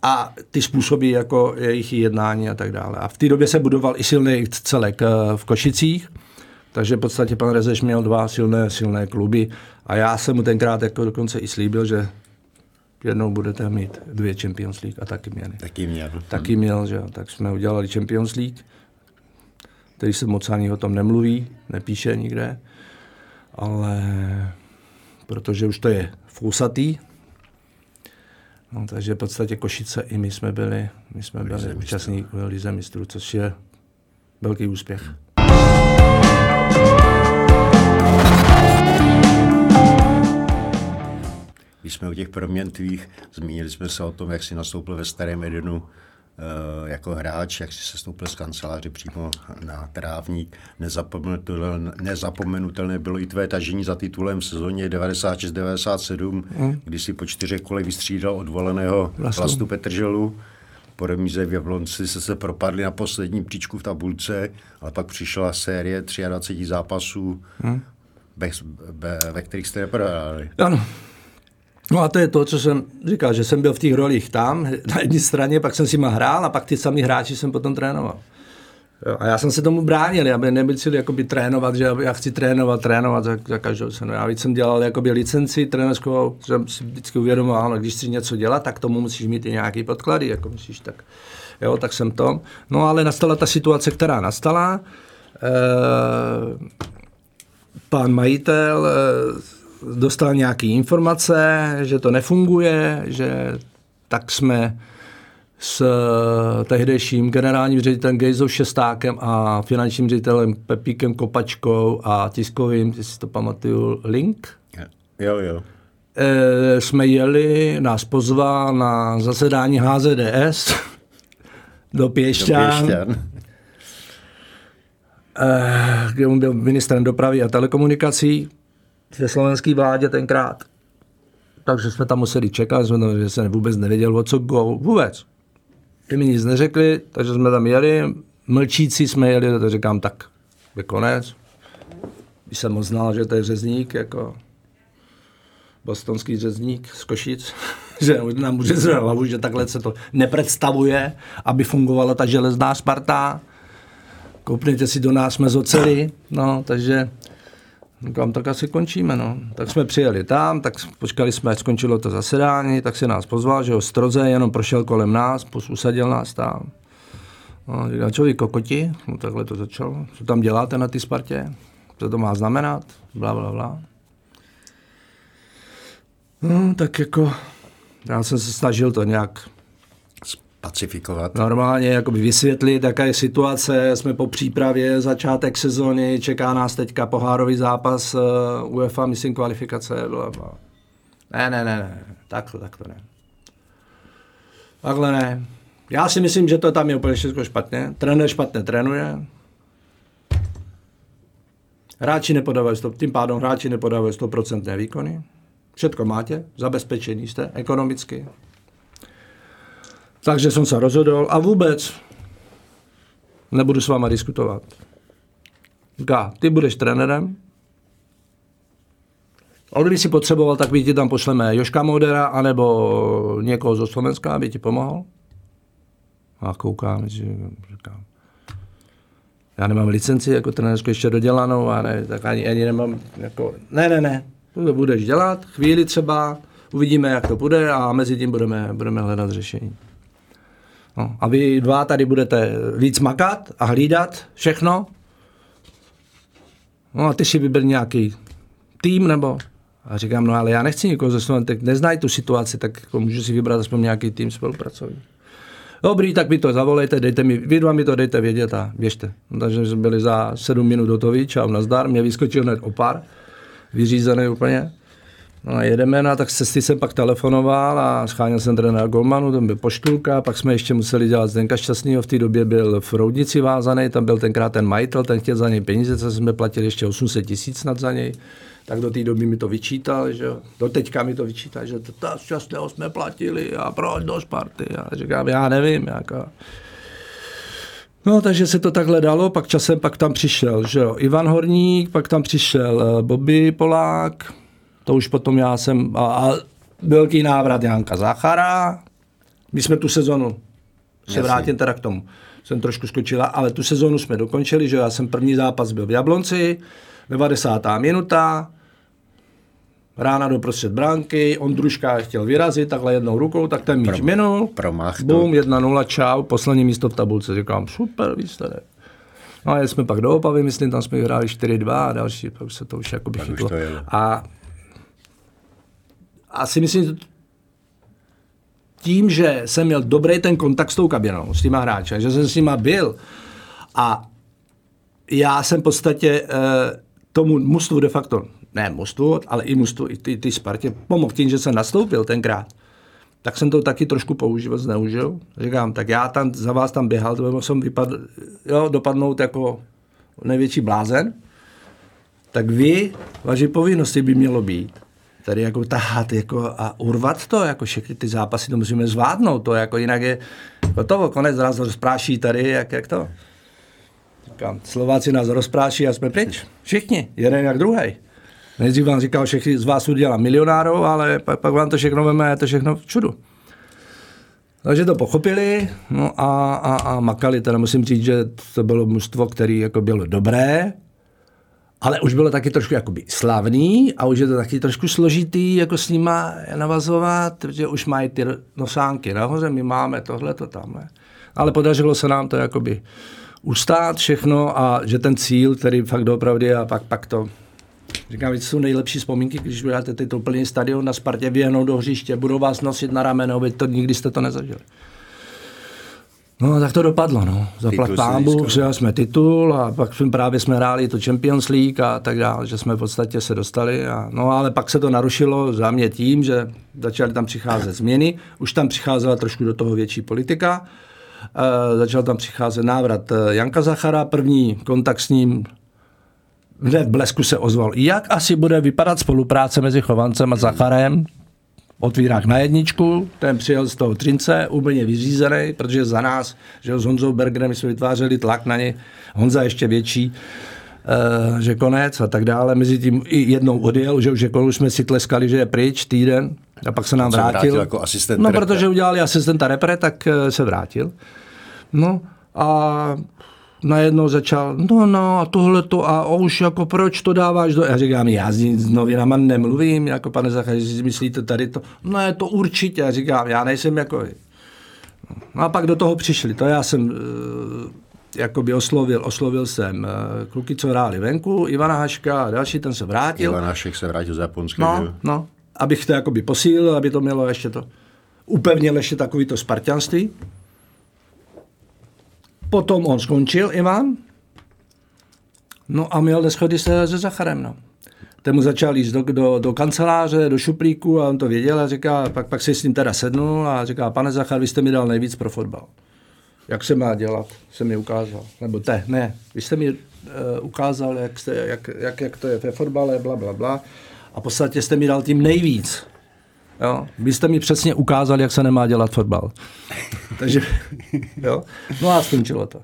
a ty způsoby jako jejich jednání a tak dále. A v té době se budoval i silný celek v Košicích, takže v podstatě pan Rezeš měl dva silné kluby a já jsem mu tenkrát jako dokonce i slíbil, že jednou budete mít 2 Champions League a taky měli. Taky měl, že jo. Tak jsme udělali Champions League, který se moc ani o tom nemluví, nepíše nikde, ale protože už to je fousatý, no, takže v podstatě Košice i my jsme byli účastníky Lize mistrů, což je velký úspěch. Když jsme u těch proměn tvých, zmínili jsme se o tom, jak jsi nastoupil ve Starém Edenu jako hráč, jak jsi se stoupil z kanceláře přímo na trávník. Nezapomenutelné bylo i tvé tažení za titulem v sezóně 96-97, kdy si po 4 kolech vystřídal odvoleného Vlastu Petrželu. Po remíze v Jablonci se propadli na poslední příčku v tabulce, ale pak přišla série 23 zápasů, ve kterých jste neprohráli. Ano. No a to je to, co jsem říkal, že jsem byl v těch rolích tam, na jedné straně, pak jsem si ma hrál a pak ty samý hráči jsem potom trénoval. Jo, a já jsem se tomu bránil, aby nebyli jakoby trénovat, že já chci trénovat za každou cenu. Já víc jsem dělal jakoby licenci trenerskou, jsem si vždycky uvědomoval, no, když chci něco dělat, tak tomu musíš mít i nějaký podklady, jako musíš tak. Jo, tak jsem to. No ale nastala ta situace, která nastala. Pan majitel dostal nějaký informace, že to nefunguje, že tak jsme s tehdejším generálním ředitelem Gejzou Šestákem a finančním ředitelem Pepíkem Kopačkou a tiskovým, jestli si to pamatuju, Link. Jo. Jsme jeli, nás pozval na zasedání HZDS do Piešťan. Kde on byl ministrem dopravy a telekomunikací. Ve slovenské vládě tenkrát. Takže jsme tam museli čekat, že se vůbec nevěděl, o co vůbec. Ty mi nic neřekli, takže jsme tam jeli, mlčící jsme jeli, tak říkám, tak je konec. Když jsem znal, že to je řezník, jako bostonský řezník z Košic, že nám může zrovna hlavu, že takhle se to nepředstavuje, aby fungovala ta železná Sparta. Koupněte si do nás, jsme z oceli, no, takže Říkám, tak asi končíme, no. Tak jsme přijeli tam, tak počkali jsme, skončilo to zasedání, tak se nás pozval, že ho stroze, jenom prošel kolem nás, usadil nás tam. No, říkám, čo vy kokoti? No takhle to začalo. Co tam děláte na té Spartě? Co to má znamenat? Bla, bla, bla. No, tak jako, já jsem se snažil to nějak pacifikovat. Normálně jakoby vysvětlit, jaká je situace, jsme po přípravě, začátek sezóny, čeká nás teďka pohárový zápas UEFA, myslím kvalifikace, blablabla. Ne, tak to ne. Takhle ne. Já si myslím, že to tam je úplně všechno špatně, trenér špatně trénuje, hráči nepodávají, tím pádem hráči nepodávají 100% výkony, všetko máte, zabezpečení jste ekonomicky. Takže jsem se rozhodl a vůbec nebudu s váma diskutovat. Říká, ty budeš trenérem, ale kdyby si potřeboval, tak my ti tam pošleme Joška Modera anebo někoho ze Slovenska, aby ti pomohl. A koukám, říkám, já nemám licenci jako trenérskou ještě dodělanou, a ne, tak ani nemám, jako, ne, to budeš dělat, chvíli třeba, uvidíme, jak to bude a mezi tím budeme hledat řešení. No, a vy dva tady budete víc makat a hlídat všechno. No a ty si vyber nějaký tým nebo... A říkám, no ale já nechci nikoho zasnout, tak neznají tu situaci, tak jako můžu si vybrat aspoň nějaký tým spolupracovník. Dobrý, tak mi to zavolejte, dejte mi, vy dva mi to dejte vědět a běžte. No, takže jsme byli za 7 minut hotoví, čau, nazdar, mě vyskočil hned opar, vyřízený úplně. No a jedeme, no a tak z cesty jsem pak telefonoval a scháněl jsem trenéra golmanu, tam byl Poštulka, pak jsme ještě museli dělat Zdenka Šťastnýho, v té době byl v Roudnici vázaný, tam byl tenkrát ten majitel, ten chtěl za něj peníze, co jsme platili ještě 800 000 snad za něj, tak do té doby mi to vyčítal, že do teďka mi to vyčítá, že ta Šťastného jsme platili a proč do Sparty, a říkám, já nevím, jaká. No, takže se to takhle dalo, pak časem pak tam přišel, že jo, Ivan Horník, pak tam přišel Bobby Polák. To už potom já jsem, a velký návrat Janka Zachara, my jsme tu sezonu, se vrátím teda k tomu, jsem trošku skočila, ale tu sezonu jsme dokončili, že já jsem první zápas byl v Jablonci, 90. minuta, rána doprostřed bránky, Ondruška chtěl vyrazit, takhle jednou rukou, tak ten míč minul, bum, 1-0, čau, poslední místo v tabulce, říkám, super výsledek. No a jsme pak do Opavy, myslím, tam jsme vyhráli 4-2 a další, pak se to už jakoby chytlo. A asi myslím, tím, že jsem měl dobrý ten kontakt s tou kabinou, s týma hráčem, že jsem s nima byl a já jsem v podstatě tomu mužstvu de facto, ne mužstvu, ale i mužstvu, i ty Spartě pomohl tím, že jsem nastoupil tenkrát. Tak jsem to taky trošku použil, zneužil. Říkám, tak já tam za vás tam běhal, to byl jsem dopadnout jako největší blázen. Tak vy, vaše povinnosti by mělo být tady jako tahat jako a urvat to, jako všechny ty zápasy, to musíme zvládnout, to jako jinak je hotovo, konec nás rozpráší tady, jak to. Říkám, Slováci nás rozpráší a jsme pryč, všichni, jeden jak druhej. Nejdřív vám říkal, všichni z vás udělá milionárov, ale pak vám to všechno veme a to všechno v čudu. Takže to pochopili, no a makali, teda musím říct, že to bylo mužstvo, který jako bylo dobré, ale už bylo taky trošku jakoby slavný a už je to taky trošku složitý jako s nima navazovat, protože už mají ty nosánky nahoře, my máme tohle, to tamhle. Ale podařilo se nám to jakoby ustát všechno a že ten cíl, který fakt doopravdy a pak to, říkám, že jsou nejlepší vzpomínky, když budete teď to plný stadion na Spartě, vyhnou do hřiště, budou vás nosit na rameno, vy to nikdy jste to nezažili. No, tak to dopadlo, no. Zaplat pámbu, přijali jsme titul a pak jsme hráli to Champions League a tak dále, že jsme v podstatě se dostali. No, ale pak se to narušilo za mě tím, že začaly tam přicházet změny. Už tam přicházela trošku do toho větší politika. Začal tam přicházet návrat Janka Zachara, první kontakt s ním. Hned v Blesku se ozval, jak asi bude vypadat spolupráce mezi Chovancem a Zacharem. Otvírák na jedničku, ten přijel z toho Třince, úplně vyřízený, protože za nás, že s Honzou Bergerem jsme vytvářeli tlak na ně, Honza ještě větší, že konec a tak dále. Mezi tím i jednou odjel, že už jsme si tleskali, že je pryč týden a pak se nám vrátil jako asistent repre. Protože udělali asistenta repre, tak se vrátil. No a najednou začal, no a tohleto a už jako proč to dáváš do... Já říkám, já s novinama nemluvím, jako pane Zachary, si myslíte tady to? No je to určitě, já říkám, já nejsem jako... No a pak do toho přišli, to já jsem jakoby oslovil jsem kluky, co hráli venku, Ivana Haška a další, ten se vrátil. Ivan Hašek se vrátil z Japonska. No, abych to jakoby posílil, aby to mělo ještě to... Upevnil ještě takovýto spartanství. Potom on skončil, Ivan. No a měl neshody se Zacharem, no. Ten mu začal jít do kanceláře, do šuplíku a on to věděl a říká, pak si s ním teda sednul a říká, pane Zachar, vy jste mi dal nejvíc pro fotbal. Jak se má dělat, se mi ukázal. Nebo vy jste mi ukázal, jak to je ve fotbale, blablabla. A v podstatě jste mi dal tím nejvíc. Jo, vy jste mi přesně ukázal, jak se nemá dělat fotbal. Takže, jo, no a skončilo to.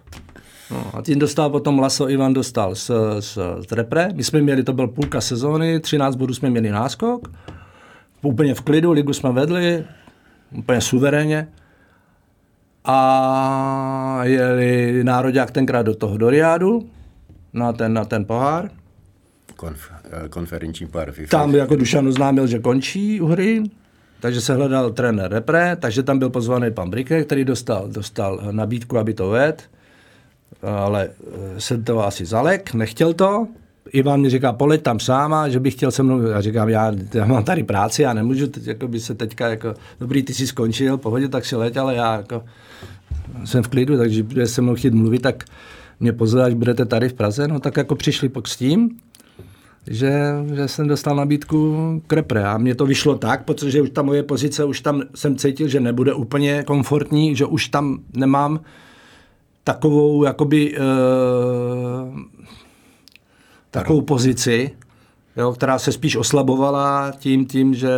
No, a tím dostal potom Laso, Ivan dostal z repre. My jsme měli, to byl půlka sezóny, 13 bodů jsme měli náskok. Úplně v klidu, ligu jsme vedli, úplně suverénně. A jeli nároďák tenkrát do toho, do Riádu, na ten pohár. Konferenční pár FIFA. Tam jako Dušan oznámil, že končí u hry, takže se hledal trenér repre, takže tam byl pozvaný pan Brückner, který dostal nabídku, aby to vedl, ale se to asi zalek, nechtěl to. Ivan mi říká, poleď tam sám, že bych chtěl se mnou, a říkám, já mám tady práci, já nemůžu dobrý, ty jsi skončil, pohodě, tak si leď, ale já jako jsem v klidu, takže když se mnou chtít mluvit, tak mě pozve, až budete tady v Praze, no tak jako přišli pak s tím, že jsem dostal nabídku k repre a mě to vyšlo tak, protože už ta moje pozice, už tam jsem cítil, že nebude úplně komfortní, že už tam nemám takovou jakoby takovou pozici, jo, která se spíš oslabovala tím, že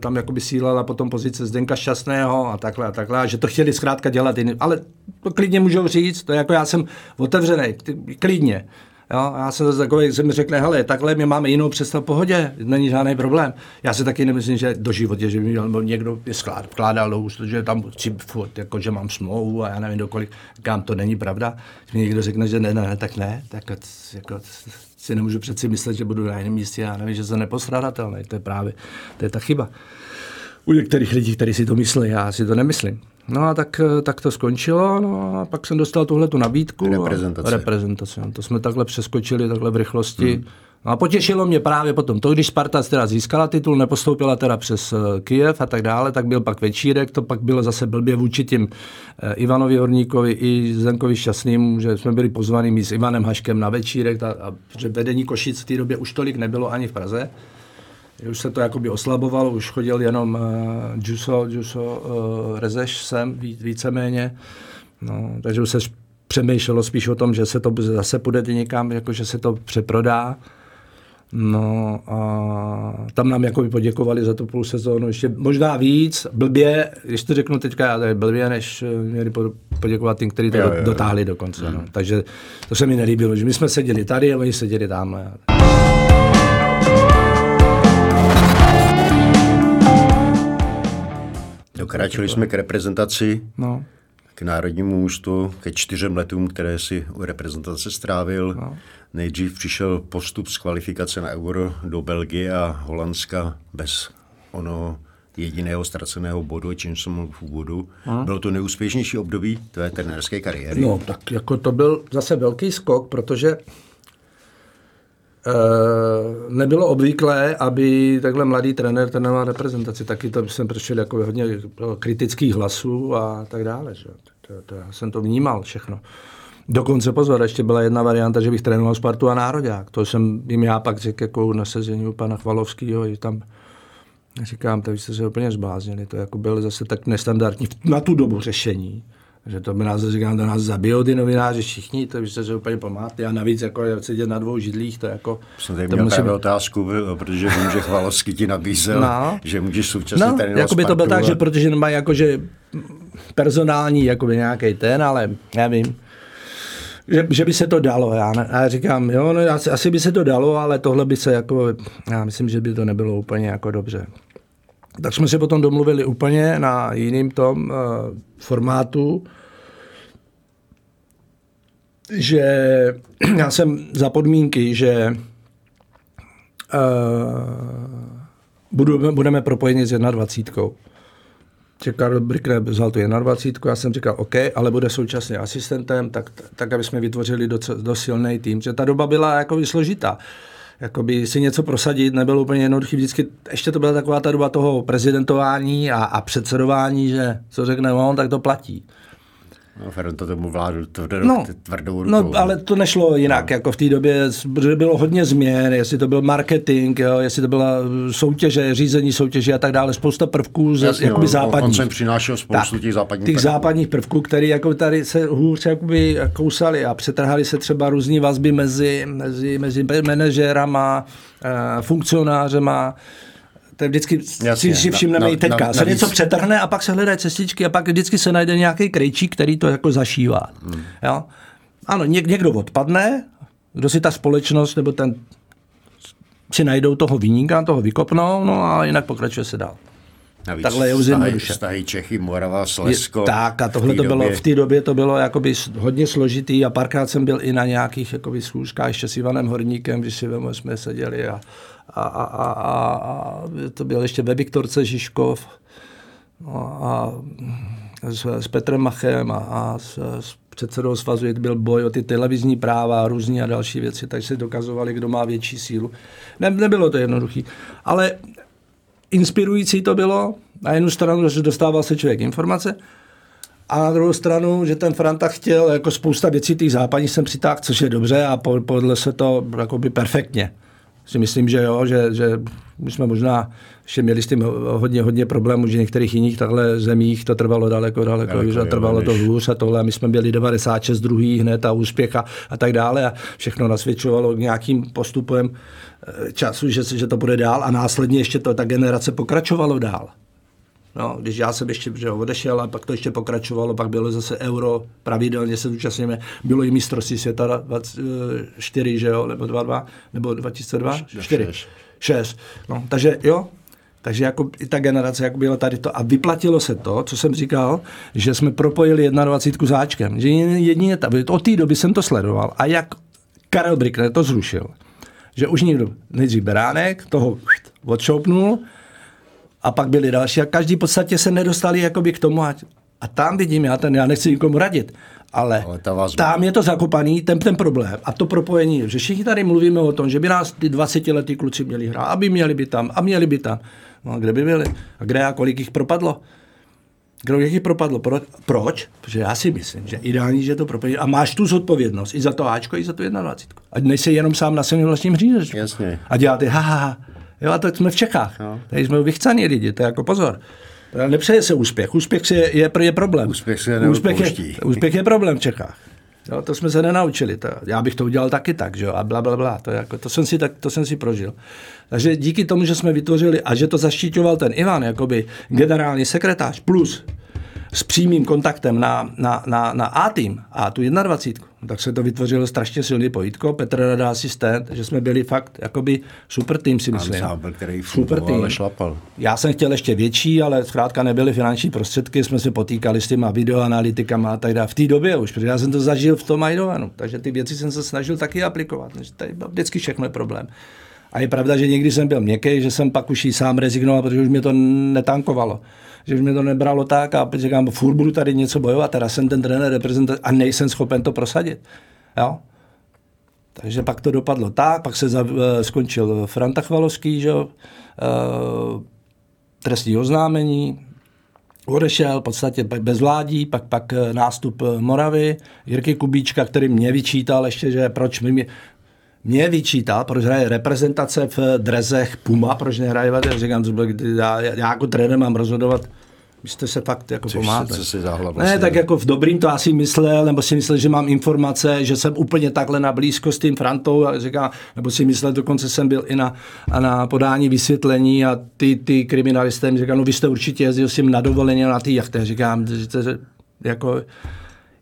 tam jakoby sílala potom pozice Zdenka Šťastného a takhle, že to chtěli zkrátka dělat jiný, ale to klidně můžou říct, to je jako já jsem otevřený, klidně. Jo, já jsem zase takový, že mi řekne, hele, takhle my máme jinou představu, pohodě, není žádný problém. Já si taky nemyslím, že do životě, že by někdo vkládal do úst, že tam chci furt, jako, že mám smlouvu a já nevím dokolik, kam to není pravda. Když mi někdo řekne, že ne, tak jako, si nemůžu přeci myslet, že budu na jiném místě, já nevím, že jsem nepostradatelný, to je ta chyba. U některých lidí, kteří si to myslí, já si to nemyslím. No a tak to skončilo, no a pak jsem dostal tuhletu nabídku. Reprezentace. To jsme takhle přeskočili, takhle v rychlosti. No a potěšilo mě právě potom to, když Sparta teda získala titul, nepostoupila teda přes Kyjev a tak dále, tak byl pak večírek, to pak bylo zase blbě vůči tím Ivanovi Horníkovi i Zdenkovi Šťastným, že jsme byli pozvaní my s Ivanem Haškem na večírek, a že vedení Košic v té době už tolik nebylo ani v Praze. Už se to jakoby oslabovalo, už chodil jenom Rezeš sem víceméně. No, takže už se přemýšlelo spíš o tom, že se to zase půjde někam, jako že se to přeprodá. No a tam nám jakoby poděkovali za tu půl sezónu, ještě možná víc, blbě, když to řeknu teďka, já tady blbě, než měli poděkovat tím, kteří to dotáhli do konce. No. Takže to se mi nelíbilo, že my jsme seděli tady a oni seděli tamhle. Dokráčeli jsme k reprezentaci, no. K národnímu ústu, ke 4 letům, které si u reprezentace strávil. No. Nejdřív přišel postup z kvalifikace na Euro do Belgie a Holandska bez onoho jediného ztraceného bodu, čím jsem mluvil v úvodu. No. Bylo to nejúspěšnější období tvé trenérské kariéry. No, tak jako to byl zase velký skok, protože nebylo obvyklé, aby takhle mladý trenér trénoval reprezentaci. Taky to jsem prošel jako hodně kritických hlasů a tak dále. Že? To já jsem to vnímal všechno. Dokonce pozor, ještě byla jedna varianta, že bych trénoval Spartu a nároďák. To jsem jim já pak řekl jako na sezení u pana Chvalovského. Tam říkám, tak jste se úplně zbláznili. To jako bylo zase tak nestandardní na tu dobu řešení. Že to by nás, říkám, do nás zabijou ty novináři všichni, to byste se úplně památli. A navíc jako sedět na 2 židlích, to jako... Jsem tady měl musím... otázku, protože vím, že Chvalovský ti nabízel, no. Že můžeš současně tady na Spartu. No, to byl tak, že protože mají jakože personální jakoby nějaký ten, ale nevím, že by se to dalo. Já říkám, jo, no, asi by se to dalo, ale tohle by se jako... Já myslím, že by to nebylo úplně jako dobře. Tak jsme se potom domluvili úplně na jiným tom formátu. že já jsem za podmínky, že budeme propojeni s 21. Karel Brückner vzal tu 21, já jsem říkal OK, ale bude současně asistentem, tak aby jsme vytvořili dost silný tým. Že ta doba byla jakoby složitá. Jakoby si něco prosadit nebylo úplně jednoduchý. Vždycky ještě to byla taková ta doba toho prezidentování a předsedování, že co řekne on, tak to platí. No, Ferron to tomu vládu tvrdou rukou. No, ale to nešlo jinak, jako v té době bylo hodně změn, jestli to byl marketing, jo, jestli to byla soutěže, řízení soutěže a tak dále, spousta prvků západních. On sem přinášel spoustu těch západních prvků. Který jako tady se hůř jakoby kousali a přetrhali se třeba různý vazby mezi manažérama, funkcionářema. To je vždycky, si všimneme i teďka. Se něco přetrhne a pak se hledají cestičky a pak vždycky se najde nějaký krejčík, který to jako zašívá. Jo? Ano, někdo odpadne, kdo si ta společnost nebo ten si najdou toho viníka, toho vykopnou, no a jinak pokračuje se dál. Navíc takhle je uzemduše. Vztahy Čechy, Morava, Slezsko. Tak a tohle v té době to bylo jakoby hodně složitý a párkrát jsem byl i na nějakých jakoby slůžkách ještě s Ivanem Horníkem, když jsme seděli a to byl ještě ve Viktorce Žižkov a s Petrem Machem a s předsedou svazu byl boj o ty televizní práva a různý a další věci, takže se dokazovali, kdo má větší sílu. Nebylo to jednoduché, ale inspirující to bylo, na jednu stranu, že dostával se člověk informace a na druhou stranu, že ten Franta chtěl, jako spousta věcí těch západních jsem přitáhl, což je dobře a podle se to jakoby perfektně. Si myslím, že jo, že my jsme možná ještě měli s tím hodně problémů, že v některých jiných takhle zemích to trvalo daleko hůř a trvalo to hůř a tohle. A my jsme byli 96 druhý hned a úspěch a tak dále a všechno nasvědčovalo k nějakým postupem času, že to bude dál a následně ještě ta generace pokračovalo dál. No, když já jsem ještě odešel a pak to ještě pokračovalo, pak bylo zase Euro, pravidelně se zúčastníme, bylo i mistrovství světa 24, že jo, nebo 22, nebo 2002, 6. No, takže jo, takže jako i ta generace, jako bylo tady to a vyplatilo se to, co jsem říkal, že jsme propojili 21 záčkem, že jedině od té doby jsem to sledoval a jak Karel Brückner to zrušil, že už nikdo, nejdřív Beránek, toho odšoupnul, a pak byli další a každý v podstatě se nedostali jakoby k tomu a tam vidím, já nechci nikomu radit, ale tam je to zakopaný, ten problém a to propojení, že všichni tady mluvíme o tom, že by nás ty 20letí kluci měli hrát, aby měli by tam, no kde by byli a kde a kolik jich propadlo. Proč? Protože já si myslím, že ideální, že to propojí. A máš tu zodpovědnost i za to Ačko, i za tu 21. Ať nejsi jenom sám na svém vlastním hřízečku. Jasně. A děláte Jo, a to jsme v Čechách. No. Tady jsme vychcaní lidi, to je jako pozor. Nepřeje se úspěch. Úspěch je problém. Úspěch se neodpouští. Úspěch je problém v Čechách. Jo, to jsme se nenaučili. To, já bych to udělal taky tak, že jo, a blablabla. To jsem si prožil. Takže díky tomu, že jsme vytvořili a že to zaštiťoval ten Ivan, jakoby generální sekretář, plus s přímým kontaktem na A-team a tu 21, tak se to vytvořilo strašně silný pojítko. Petr Rada asistent, že jsme byli fakt jakoby super tým, si myslím. Ansábl, který fungoval a šlapal. Já jsem chtěl ještě větší, ale zkrátka nebyly finanční prostředky, jsme se potýkali s těma videoanalytikama a tak dále. V té době už, protože já jsem to zažil v tom Eindhovenu, takže ty věci jsem se snažil taky aplikovat. Tady vždycky všechno je problém. A je pravda, že někdy jsem byl měkký, že jsem pak už i sám rezignoval, protože už mě to netankovalo. Že už mě to nebralo tak a říkám, furt budu tady něco bojovat, teda jsem ten trenér reprezentace a nejsem schopen to prosadit. Jo? Takže pak to dopadlo tak, pak se skončil Franta Chvalovský, že trestní oznámení, odešel v podstatě bez vládí, pak nástup Moravy, Jirky Kubíčka, který mě vyčítal ještě, že proč mě vyčítá, proč hraje reprezentace v drezech Puma, proč nehraje vadě, říkám, já jako trenér mám rozhodovat, vy jste se fakt jako pomáte. Ne, tak jako v dobrým to já si myslel, nebo si myslel, že mám informace, že jsem úplně takhle na blízko s tím Frantou, a říkám, nebo si myslel, dokonce jsem byl i na podání vysvětlení a ty kriminalisté mi říkám, no vy jste určitě jezdil jsem na dovolení na ty jachty, říkám, že jako...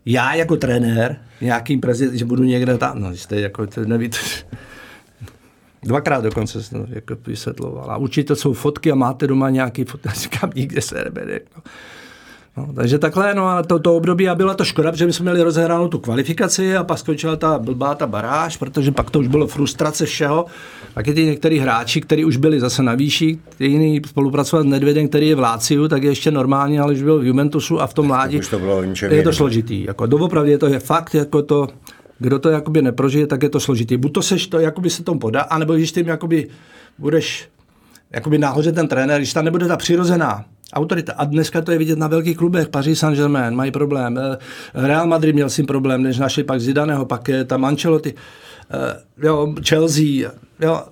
Já jako trenér, nějakým prezident, že budu někde tam, no jste jako, to nevíte, dvakrát dokonce jsem to jako vysvětloval. A určitě to jsou fotky a máte doma nějaký fotky, říkám, nikde se nebede. No, takže takhle, no a to období a byla to škoda, protože my jsme měli rozehránou tu kvalifikaci a pak skončila ta blbá ta baráž, protože pak to už bylo frustrace všeho. Pak je ty některý hráči, kteří už byli zase na výši, jiný spolupracovat s Nedvědem, který je v Láciu, tak je ještě normálně, ale už byl v Juventusu a v tom mládí je to složitý. Jako, doopravdy je to je fakt, jako to, kdo to jakoby neprožije, tak je to složitý. Buď to seš to, jakoby se tomu podá, anebo když tím jakoby budeš jakoby náhoře ten trenér, když tam nebude ta přirozená autorita. A dneska to je vidět na velkých klubech. Paris Saint-Germain mají problém. Real Madrid měl s tím problém, než našli pak Zidaneho, pak je tam Ancelotti. Jo, Chelsea, jo,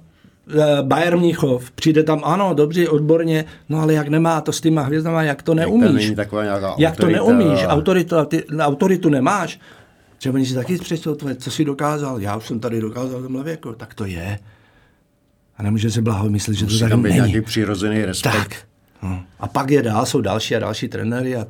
Bayern Mnichov. Přijde tam, ano, dobře, odborně, no ale jak nemá to s týma hvězdama, jak to neumíš. Jak to neumíš, autoritu nemáš. Třeba oni si taky představili, co jsi dokázal. Já už jsem tady dokázal v tomhle věku. Tak to je. A nemůže se blaho myslet, že to tak není. Nějaký přirozený respekt. Tak. A pak je dál, jsou další a další trenéry a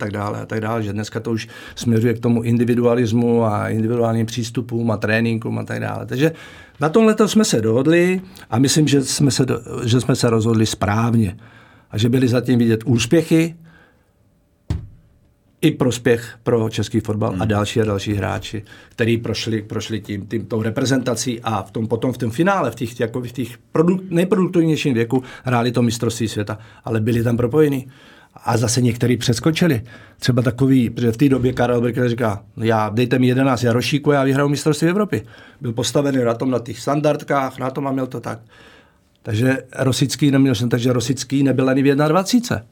tak dále, že dneska to už směřuje k tomu individualismu a individuálním přístupům a tréninkům a tak dále. Takže na tomhleto jsme se dohodli a myslím, že jsme se rozhodli správně a že byly zatím vidět úspěchy i prospěch pro český fotbal a další hráči, kteří prošli tou reprezentací a v tom, potom v tom finále, v těch nejproduktivnějším věku hráli to mistrovství světa, ale byli tam propojení. A zase někteří přeskočili. Třeba takový, protože v té době Karel Brückner říká, dejte mi 11 Jarošíku, já vyhraju mistrovství Evropy. Byl postavený na těch standardkách, na tom a měl to tak. Takže Rosický nebyl ani v 21.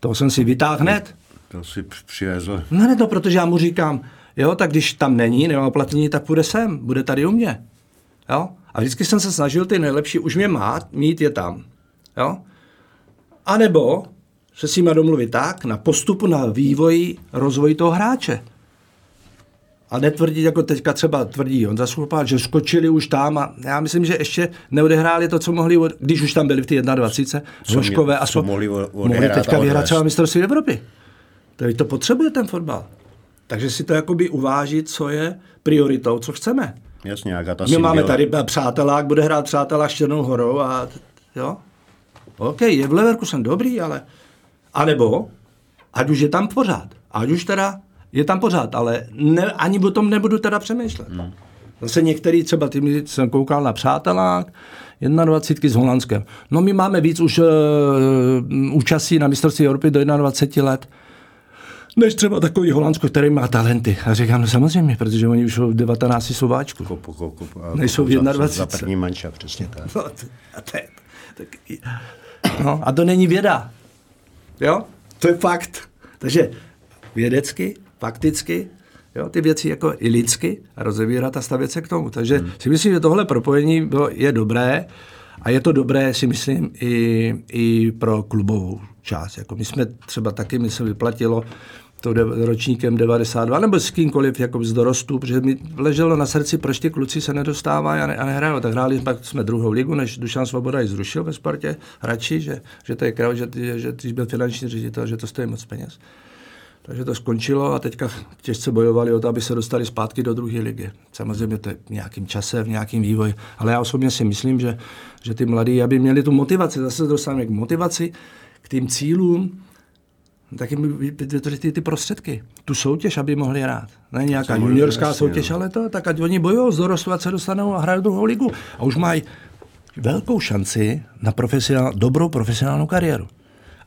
To jsem si vytáhl hned. To si přivezl. Ne, to protože já mu říkám, jo, tak když tam není, nemá platení, tak půjde sem, bude tady u mě. Jo? A vždycky jsem se snažil ty nejlepší, už mě mít je tam. Jo? A nebo se s nima domluvit tak, na postupu, na vývoji, rozvoji toho hráče. A netvrdit, jako teďka třeba tvrdí on Zaschopá, že skočili už tam a já myslím, že ještě neodehráli to, co mohli, když už tam byli v té 21, Hloškové a mohli teďka vyhrát třeba mistrovství Evropy. Takže to potřebuje ten fotbal. Takže si to jakoby uvážit, co je prioritou, co chceme. Jasně, my máme tady přátelák, bude hrát přátelák s Černou Horou a jo. OK, je v Leverkusen dobrý, ale anebo, ať už je tam pořád. Ať už teda je tam pořád, ale ne, ani o tom nebudu teda přemýšlet. No. Zase některý, třeba ty jsem koukal na přátelák, 21 s Holandskem. No my máme víc už účastí na mistrovství Evropy do 21 let, než třeba takový Holandsko, který má talenty. A říkám, no samozřejmě, protože oni už v 19. jsou váčku. Nejsou v 21. Za první manča, přesně tak. No, a to není věda. Jo? To je fakt. Takže vědecky, fakticky, jo, ty věci jako i lidsky a rozevírat a stavět se k tomu. Takže si myslím, že tohle propojení je dobré a je to dobré, si myslím, i pro klubovou část. Jako my jsme třeba taky, mi se vyplatilo to ročníkem 92, nebo s kýmkoliv jako z dorostů, protože mi leželo na srdci, proč ty kluci se nedostávají a nehrávají. Tak hráli jsme druhou ligu, než Dušan Svoboda ji zrušil ve Spartě, radši, že to je krav, že když byl finanční ředitel, že to stojí moc peněz. Takže to skončilo a teďka těžce bojovali o to, aby se dostali zpátky do druhé ligy. Samozřejmě to je v nějakém čase, v nějakém vývoji, ale já osobně si myslím, že ty mladí, aby měli tu motivaci, zase dostaneme k motivaci, k tým cílům, taky vytvořit ty prostředky. Tu soutěž, aby mohli hrát. Ne nějaká juniorská soutěž, ale to, tak ať oni bojují, zdorostovat se dostanou a hrají druhou ligu. A už mají velkou šanci na dobrou profesionální kariéru.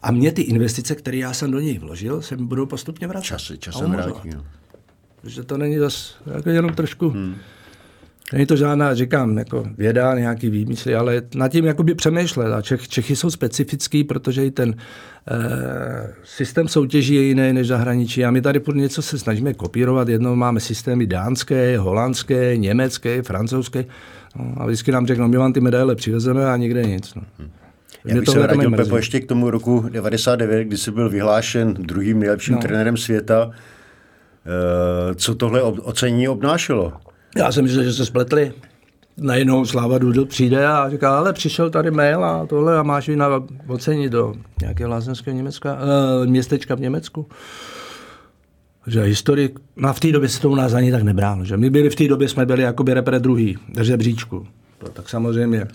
A mě ty investice, které já jsem do něj vložil, se mi budou postupně vracet. Časem vrátí. Protože to není zase jako jenom trošku... Není to žádná, říkám, jako věda, nějaký výmysly, ale nad tím jakoby přemýšlet. A Čechy jsou specifický, protože i ten systém soutěží je jiný než zahraničí. A my tady pod něco se snažíme kopírovat. Jednou máme systémy dánské, holandské, německé, francouzské. No, a vždycky nám řeknou, my vám ty medaile přivezeme a nikde nic. No. Já bych se vrátil, Pepo, ještě k tomu roku 99, kdy jsi byl vyhlášen druhým nejlepším trenérem světa. Co tohle ocenění obnášelo? Já jsem myslel, že se spletli. Najednou Sláva Dudl přijde a říká, ale přišel tady mail a tohle a máš na ocení do nějakého lázeňského městečka v Německu. Že historik, no v té době se to u nás ani tak nebrálo, že my byli v té době, jsme byli jakoby repre druhý, žebříčku. To tak samozřejmě.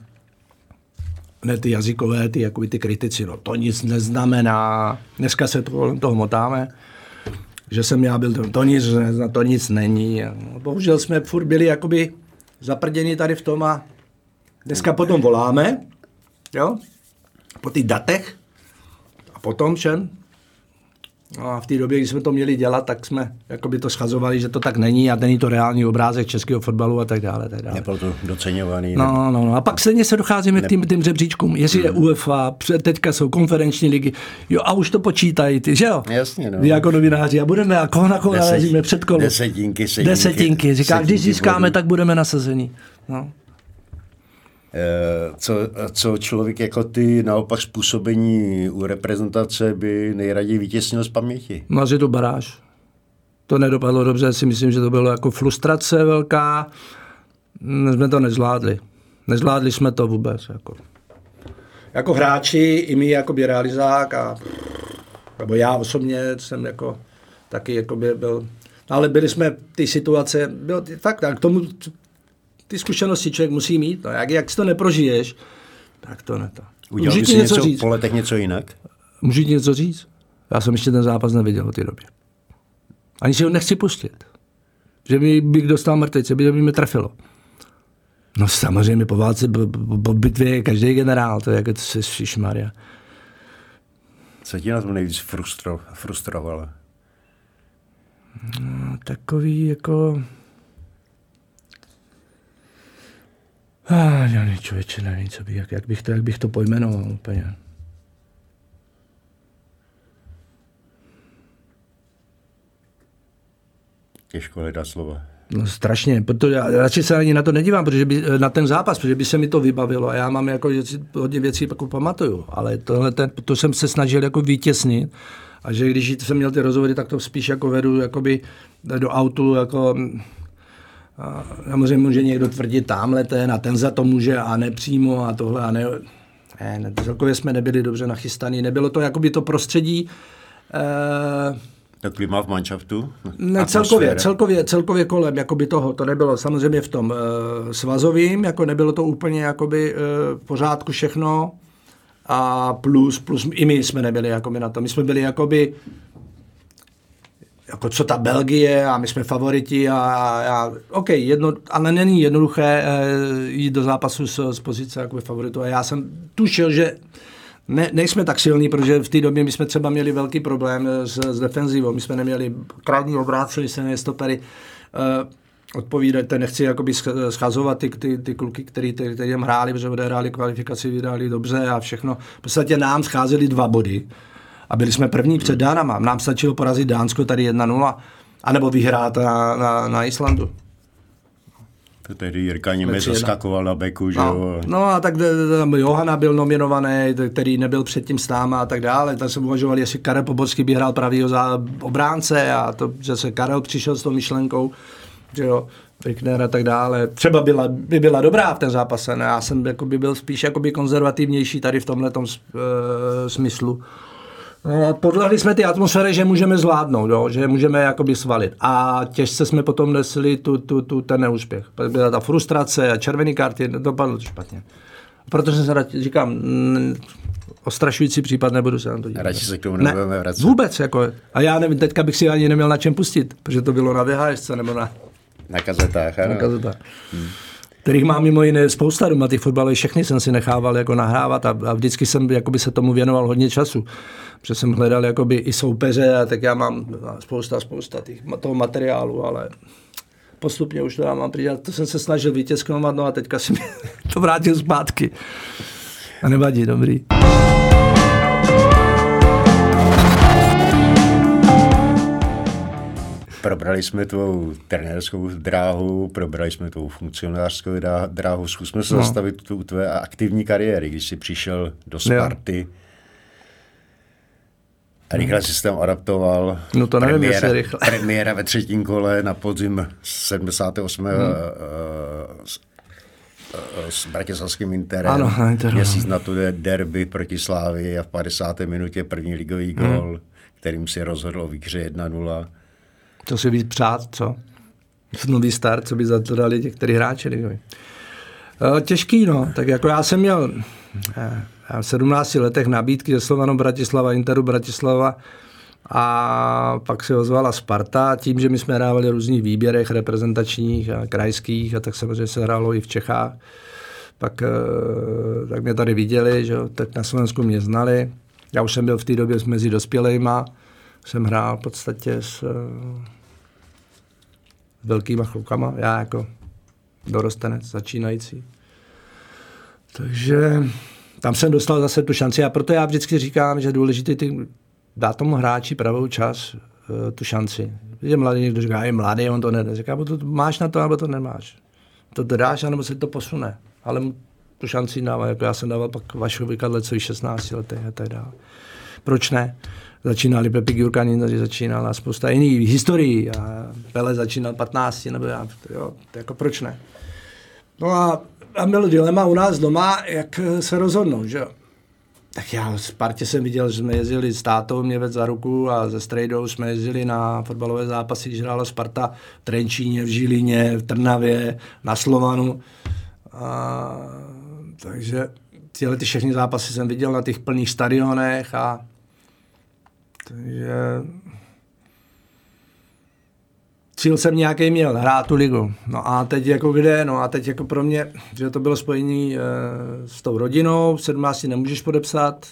Ne ty jazykové, ty kritici, no to nic neznamená. Dneska se kolem toho motáme. že jsem já byl ten, to nic není. A bohužel jsme furt byli jakoby zaprděni tady v tom a dneska potom voláme, jo, po těch datech a potom všem. No a v té době, když jsme to měli dělat, tak jsme jakoby to schazovali, že to tak není a není to reálný obrázek českého fotbalu a tak dále. Tak dále. Nebyl to doceňovaný. No. A pak stejně se docházíme k tým řebříčkům. Jestli je UEFA, teďka jsou konferenční ligy. Jo, a už to počítají ty, že jo? Jasně, no. Jako novináři. A budeme, a koho na koho narazíme před kolo. Desetinky. Říká, když získáme, tak budeme nasazení. No. Co člověk jako ty naopak způsobení u reprezentace by nejraději vytěsnil z paměti? No, že to baráž. To nedopadlo dobře, já si myslím, že to bylo jako frustrace velká. Jsme to nezvládli. Nezvládli jsme to vůbec. Jako hráči, i my jakoby realizák a nebo já osobně jsem jako taky jakoby byl, ale byli jsme ty situace, bylo fakt a k tomu ty zkušenosti člověk musí mít, no, jak si to neprožiješ, tak to ne to. Udělal bys něco po letech něco jinak? Můžu ti něco říct? Já jsem ještě ten zápas neviděl v té době. Ani si ho nechci pustit. Že bych dostal mrtvice, by mě trefilo. No samozřejmě po válce, po bitvě je každý generál, to je jako to ježišmarja. Co tě na tom nejvíc frustrovalo? No, takový jako... Já ne, člověče, nevím, co bych, jak bych to pojmenoval úplně. Těžko hledat slova. No strašně, protože já radši se ani na to nedívám, protože by, na ten zápas, protože by se mi to vybavilo a já mám jako hodně věcí jako pamatuju, ale tohle, to jsem se snažil jako vytěsnit a že když jsem měl ty rozhovory, tak to spíš jako vedu jakoby do autu, jako... A samozřejmě může někdo tvrdit tamhle ten a ten za to může a nepřímo a tohle a ne... Ne, celkově jsme nebyli dobře nachystaní, nebylo to jakoby to prostředí... Tak klima v manšaftu? Ne, celkově kolem jakoby toho, to nebylo samozřejmě v tom svazovým, jako nebylo to úplně jakoby v pořádku všechno a plus i my jsme nebyli jakoby na to, my jsme byli jakoby... Jako co ta Belgie a my jsme favoriti a okej, ale není jednoduché jít do zápasu z pozice jako favoritu a já jsem tušil, že nejsme tak silní, protože v té době my jsme třeba měli velký problém s defenzivou, my jsme neměli krajní obráceli se na stopery odpovídat, nechci jakoby schazovat ty kluky, kteří jim hráli, protože odehráli kvalifikaci, vydali dobře a všechno, v podstatě nám scházely 2 body. A byli jsme první před Dánama. Nám stačilo porazit Dánsko tady 1-0 anebo vyhrát na Islandu. To tehdy Jirka Němec zaskakoval na beku, že jo? No a tak Johana byl nominovaný, který nebyl předtím s náma a tak dále. Tak jsem uvažoval, jestli Karel Poborský by hrál pravýho obránce a to, že se Karel přišel s tou myšlenkou, že jo, Brückner a tak dále. Třeba by byla dobrá v ten zápase, ne? Já jsem jakoby, byl spíš jakoby konzervativnější tady v tomhletom smyslu. No, podlehli jsme ty atmosféry, že můžeme zvládnout, jo? Že můžeme jakoby svalit. A těžce jsme potom nesli ten neúspěch. Byla ta frustrace a červený karty, dopadlo to špatně. Protože jsem se říkám, ostrašující případ, nebudu se na to dívat. Radši se k tomu nebudeme vracet. Vůbec, jako. A já nevím, teďka bych si ani neměl na čem pustit, protože to bylo na VHS nebo na kazetách. Ano. Na kazetách. Kterých mám mimo jiné spousta doma, ty fotbaly všechny jsem si nechával jako nahrávat a vždycky jsem jakoby se tomu věnoval hodně času, protože jsem hledal jakoby i soupeře a tak já mám spousta toho materiálu, ale postupně už to já mám pryč, to jsem se snažil vytěsknout, no a teďka si mi to vrátil zpátky a nevadí, dobrý. Probrali jsme tvou trenérskou dráhu, probrali jsme tvou funkcionářskou dráhu. Zkusme se zastavit u tvé aktivní kariéry, když jsi přišel do Sparty. A rychle jsi tam adaptoval. No to nevím, jestli rychle. Premiéra ve třetím kole na podzim 78. S bratislavským Interem. Měsíc na to je derby proti Slavii a v 50. minutě první ligový gól, kterým si rozhodl o výhře 1-0. To si víc přát, co? Nový start, co by za to dali některý hráči. Těžký, no. Tak jako já jsem měl v 17 letech nabídky ze Slovanu Bratislava, Interu Bratislava, A pak se ozvala Sparta, tím, že my jsme hrávali v různých výběrech reprezentačních a krajských, a tak samozřejmě se hrálo i v Čechách. Tak mě tady viděli, že? Tak na Slovensku mě znali. Já už jsem byl v té době mezi dospělejma, jsem hrál v podstatě s velkýma chlukama, já jako dorostenec, začínající. Takže tam jsem dostal zase tu šanci a proto já vždycky říkám, že důležité dát tomu hráči pravou čas, tu šanci. Je mladý, někdo říká, je mladý, on to nedá. Říká, bo to máš na to, nebo to nemáš. To dáš, anebo se to posune. Ale tu šanci dává, jako já jsem dával pak Vašovi Kadlecovi 16 letech a tak dále. Proč ne? Začínali Pepi Gyurkanin, tady začínal a spousta jiných historií. A Pele začínal 15, nebo já, jo, jako proč ne? No a bylo dilema u nás doma, jak se rozhodnou, že jo? Tak já v Spartě jsem viděl, že jsme jezdili s tátou, mě vedl za ruku a se strejdou jsme jezdili na fotbalové zápasy, když hrála Sparta v Trenčíně, v Žilině, v Trnavě, na Slovanu. A takže tyhle ty všechny zápasy jsem viděl na těch plných stadionech a takže cíl jsem nějaký měl, hrát tu ligu. No a teď jako kde? No a teď jako pro mě, že to bylo spojení s tou rodinou, v 17 nemůžeš podepsat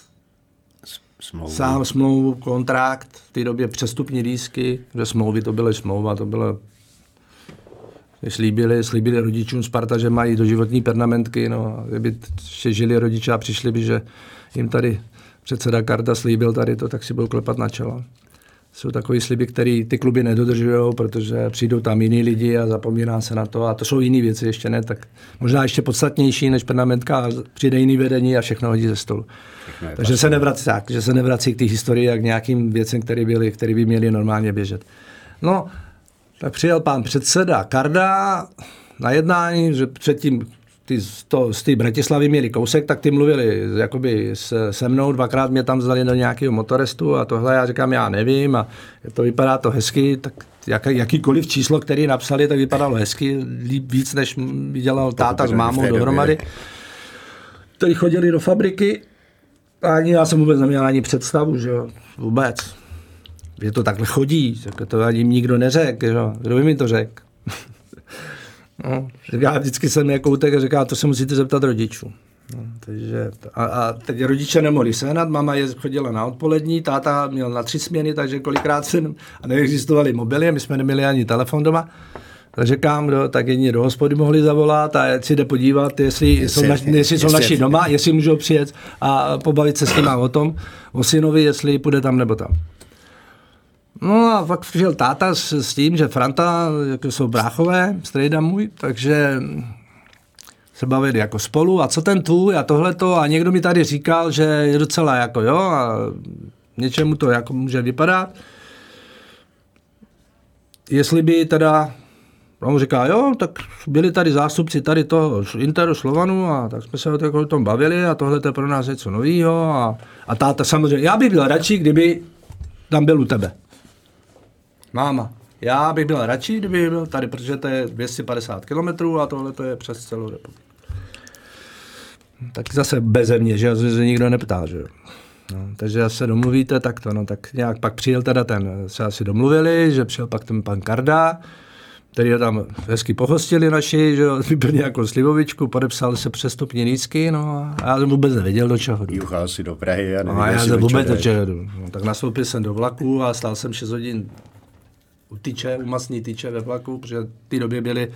smlouvu. Sám smlouvu, kontrakt, v té době přestupní lístky, že smlouvy to byly smlouva, to bylo, slíbili rodičům Sparta, že mají doživotní permanentky, no a kdyby žili rodiče a přišli by, že jim tady předseda Karda slíbil tady to, tak si budou klepat na čelo. Jsou takový sliby, který ty kluby nedodržují, protože přijdou tam jiní lidi a zapomíná se na to a to jsou jiné věci ještě, ne? Tak možná ještě podstatnější než permanentka, přijde jiný vedení a všechno hodí ze stolu. Takže se nevrací k té historii a k nějakým věcem, které by měly normálně běžet. No, tak přijel pán předseda Karda na jednání, že předtím z té Bratislavy měli kousek, tak ty mluvili jakoby se mnou, dvakrát mě tam zdali do nějakého motorestu a tohle, já říkám, já nevím a to vypadá to hezky, tak jakýkoliv číslo, který napsali, tak vypadalo hezky, líp víc, než dělal táta s mámou dohromady, který chodili do fabriky a ani já jsem vůbec neměl ani představu, že jo, vůbec, že to takhle chodí, to ani nikdo neřekl, kdo by mi to řekl. No, já vždycky jsem jako utek a říká, to se musíte zeptat rodičů. No, takže, a teď rodiče nemohli sehnat, mama chodila na odpolední, táta měl na 3 směny, takže kolikrát a neexistovaly mobily, my jsme neměli ani telefon doma. Takže říkám, tak jedni do hospody mohli zavolat a si jde podívat, jestli jsou naši doma, jestli můžou přijet a pobavit se s nima o tom, o synovi, jestli půjde tam nebo tam. No a pak přišel táta s tím, že Franta, jako jsou bráchové, strejda můj, takže se bavili jako spolu a co ten tvůj a tohleto a někdo mi tady říkal, že je docela jako jo a něčemu to jako může vypadat. Jestli by teda, on říká jo, tak byli tady zástupci tady toho Interu Slovanu a tak jsme se o tom bavili a tohle je pro nás něco novýho a táta samozřejmě, já bych byl radši, kdyby tam byl u tebe. Máma, já bych byl radši, kdyby byl tady, protože to je 250 kilometrů a tohle to je přes celou republiku. Tak zase beze mě, že se nikdo neptá, že jo. No, takže se domluvíte takto, no tak nějak pak přijel teda se asi domluvili, že přijel pak ten pan Karda, který ho tam hezky pohostili naši, že byl nějakou slivovičku, podepsal se přestupní lístky, no a já jsem vůbec nevěděl, do čeho jdu. Juchal si do Prahy a nevěděl si do čeho jdu. No, tak nastoupil jsem do vlaku a stál jsem 6 hodin u masní tyče ve vlaku, protože v té době byly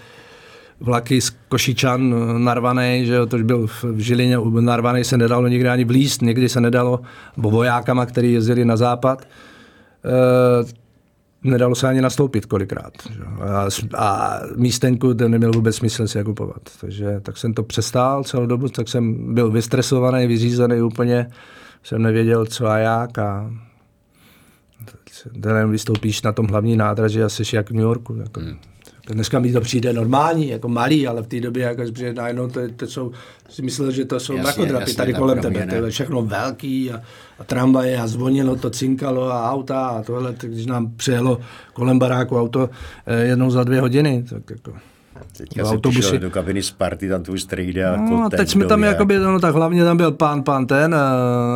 vlaky z Košičan narvanej, že jo, tož byl v Žilině narvanej, se nedalo nikdy ani vlíst, někdy se nedalo, bo vojákama, který jezdili na západ, nedalo se ani nastoupit kolikrát. A místenku to neměl vůbec smysl si je kupovat. Takže tak jsem to přestál celou dobu, tak jsem byl vystresovaný, vyřízený úplně, jsem nevěděl co a jak a ten vystoupíš na tom hlavní nádraží a jsi jak v New Yorku. Jako. Dneska mi to přijde normální, jako malý, ale v té době jako přijde najednou, to jsou, si myslel, že to jsou mrakodrapy tady kolem tebe. To je všechno velký a tramvaje a zvonilo, to cinkalo a auta a tohle, když nám přijelo kolem baráku auto jednou za 2 hodiny, tak jako Teďka se přišel do kabiny Sparty, tam tvůj strejda a no, teď jsme tam jakoby, no tak hlavně tam byl pán ten,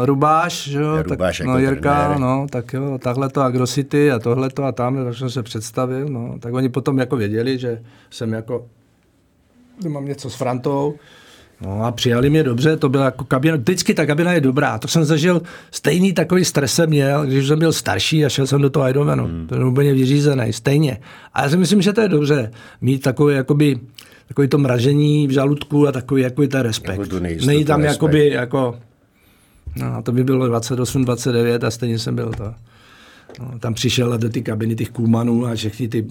Rubáš, jo, tak, Rubáš no, jako Jirka, trenér. No, tak jo, tahleto a kdo si ty a tohleto a tam, tak jsem se představil, no, tak oni potom jako věděli, že jsem jako, že mám něco s Frantou, no a přijali mě dobře, to byla jako kabina, vždycky ta kabina je dobrá, to jsem zažil, stejný takový stres jsem měl, když jsem byl starší a šel jsem do toho Eindhovenu, to je úplně vyřízený, stejně. A já si myslím, že to je dobře, mít takový, jakoby, takový to mražení v žaludku a takový, jakoby ten respekt. Není tam, jakoby, jako, no to by bylo 28, 29 a stejně jsem byl to. No, tam přišel do ty kabiny těch kůmanů a všichni ty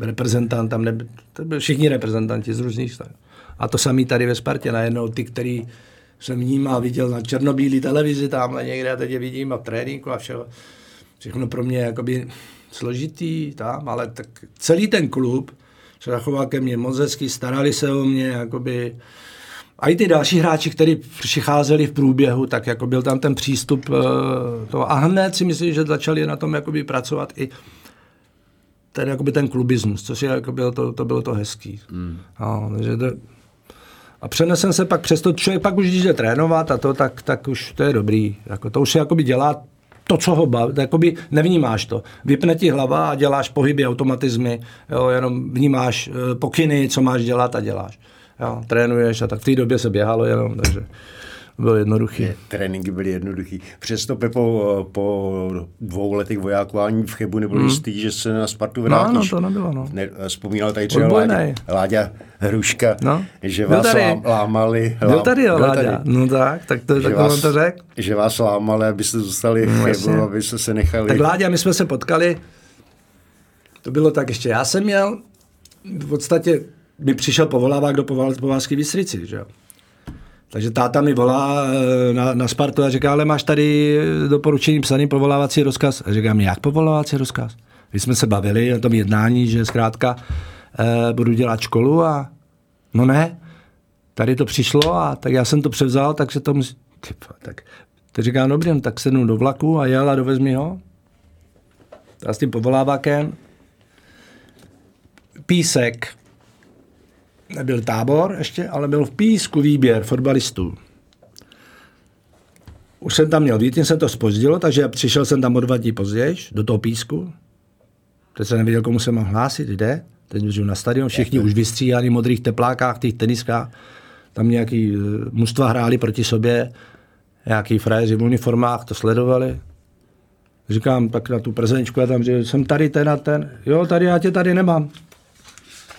reprezentant, tam nebyl, všichni reprezentanti z různých stran. A to samý tady ve Spartě, najednou ty, který jsem vnímal, viděl na černobílý televizi tamhle někde, a teď je vidím a v tréninku a všeho. Všechno pro mě jakoby složitý tam, ale tak celý ten klub se zachoval ke mně moc hezky, starali se o mě, jakoby. A i ty další hráči, kteří přicházeli v průběhu, tak jako byl tam ten přístup toho. A hned si myslím, že začali na tom jakoby pracovat i ten, jakoby ten klubismus, což je, jako bylo to bylo to hezký. No, takže to. A přenesem se pak přes to, člověk pak už když jde trénovat a to, tak už to je dobrý. Jako to už se jakoby dělá to, co ho baví, jakoby nevnímáš to. Vypne ti hlava a děláš pohyby, automatizmy, jo, jenom vnímáš pokyny, co máš dělat a děláš. Jo, trénuješ a tak v té době se běhalo jenom, takže bylo jednoduchý. Tréninky byly jednoduchý. Přesto Pepo po 2 letech vojákování v Chebu nebyl jistý, že se na Spartu vrátíš. No, to nebylo, no. Vzpomínal tady třeba Láďa Hruška, no? Že vás lámali. Byl tady, jo, Láďa. No tak to je takový to řek. Že vás lámali, abyste zůstali v Chebu, abyste se nechali. Tak Láďa, my jsme se potkali, to bylo tak ještě, já jsem měl, v podstatě mi přišel povolávák do Povalské Bystrici, že jo. Takže táta mi volá na Spartu a říká, ale máš tady doporučení psaný povolávací rozkaz. A říkám, jak povolávací rozkaz? My jsme se bavili na tom jednání, že zkrátka budu dělat školu a no ne, tady to přišlo a tak já jsem to převzal, takže to musím. Tak říkám, dobrý, no, tak sednu do vlaku a jel a dovezmi ho. A s tím povolávákem Písek. Nebyl tábor ještě, ale byl v Písku výběr fotbalistů. Už jsem tam měl, víc se to zpozdilo, takže přišel jsem tam o 2 dní později, do toho Písku. Teď jsem nevěděl, komu se mám hlásit, jde. Teď můžu na stadion, všichni už vystříhali v modrých teplákách, těch teniskách. Tam nějaký mužstva hráli proti sobě, nějaký frajeři v uniformách, to sledovali. Říkám, tak na tu prezenčku, já tam říkám, jsem tady ten a ten. Jo, tady, já tě tady nemám.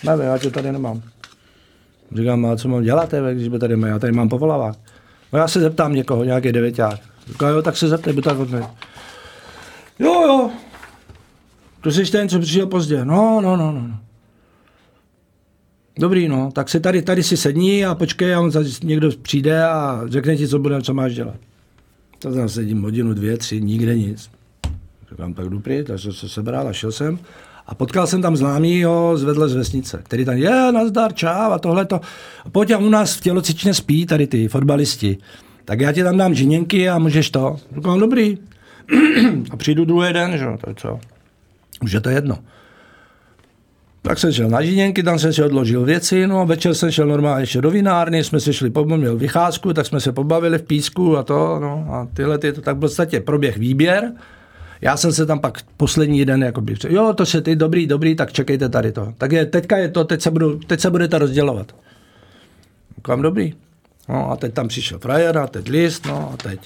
Ne, já tě tady nemám. Říkám, a co mám dělat, když by tady já tady mám povolávák. No já se zeptám někoho, nějaký devěťák. Říkám, jo, tak se zeptej, by tak hodně. Jo. Tu jsi ten, co přišel pozdě. No. Dobrý, no, tak si tady si sedni a počkej, a on někdo přijde a řekne ti, co máš dělat. Tak tam sedím hodinu, 2, 3, nikde nic. Říkám, tak jdu pryč, tak jsem se sebral a šel jsem. A potkal jsem tam známýho zvedle z vesnice, který tam je, nazdar, čau a tohleto. Pojď a u nás v Tělocvičně spí tady ty fotbalisti. Tak já ti tam dám žiněnky a můžeš to. Říkám, dobrý. A přijdu druhý den, že to je co? Už je to jedno. Tak jsem šel na žiněnky, tam jsem si odložil věci, no a večer jsem šel normálně ještě do vinárny, jsme se šli, měl vycházku, tak jsme se pobavili v Písku a to, no a tyhle, tak v podstatě proběh výběr. Já jsem se tam pak poslední den jakoby, jo, to se ty dobrý, tak čekejte tady to. Tak je, teďka je to, teď se budete rozdělovat. Říkám, dobrý. No a teď tam přišel frajer a teď list, no a teď.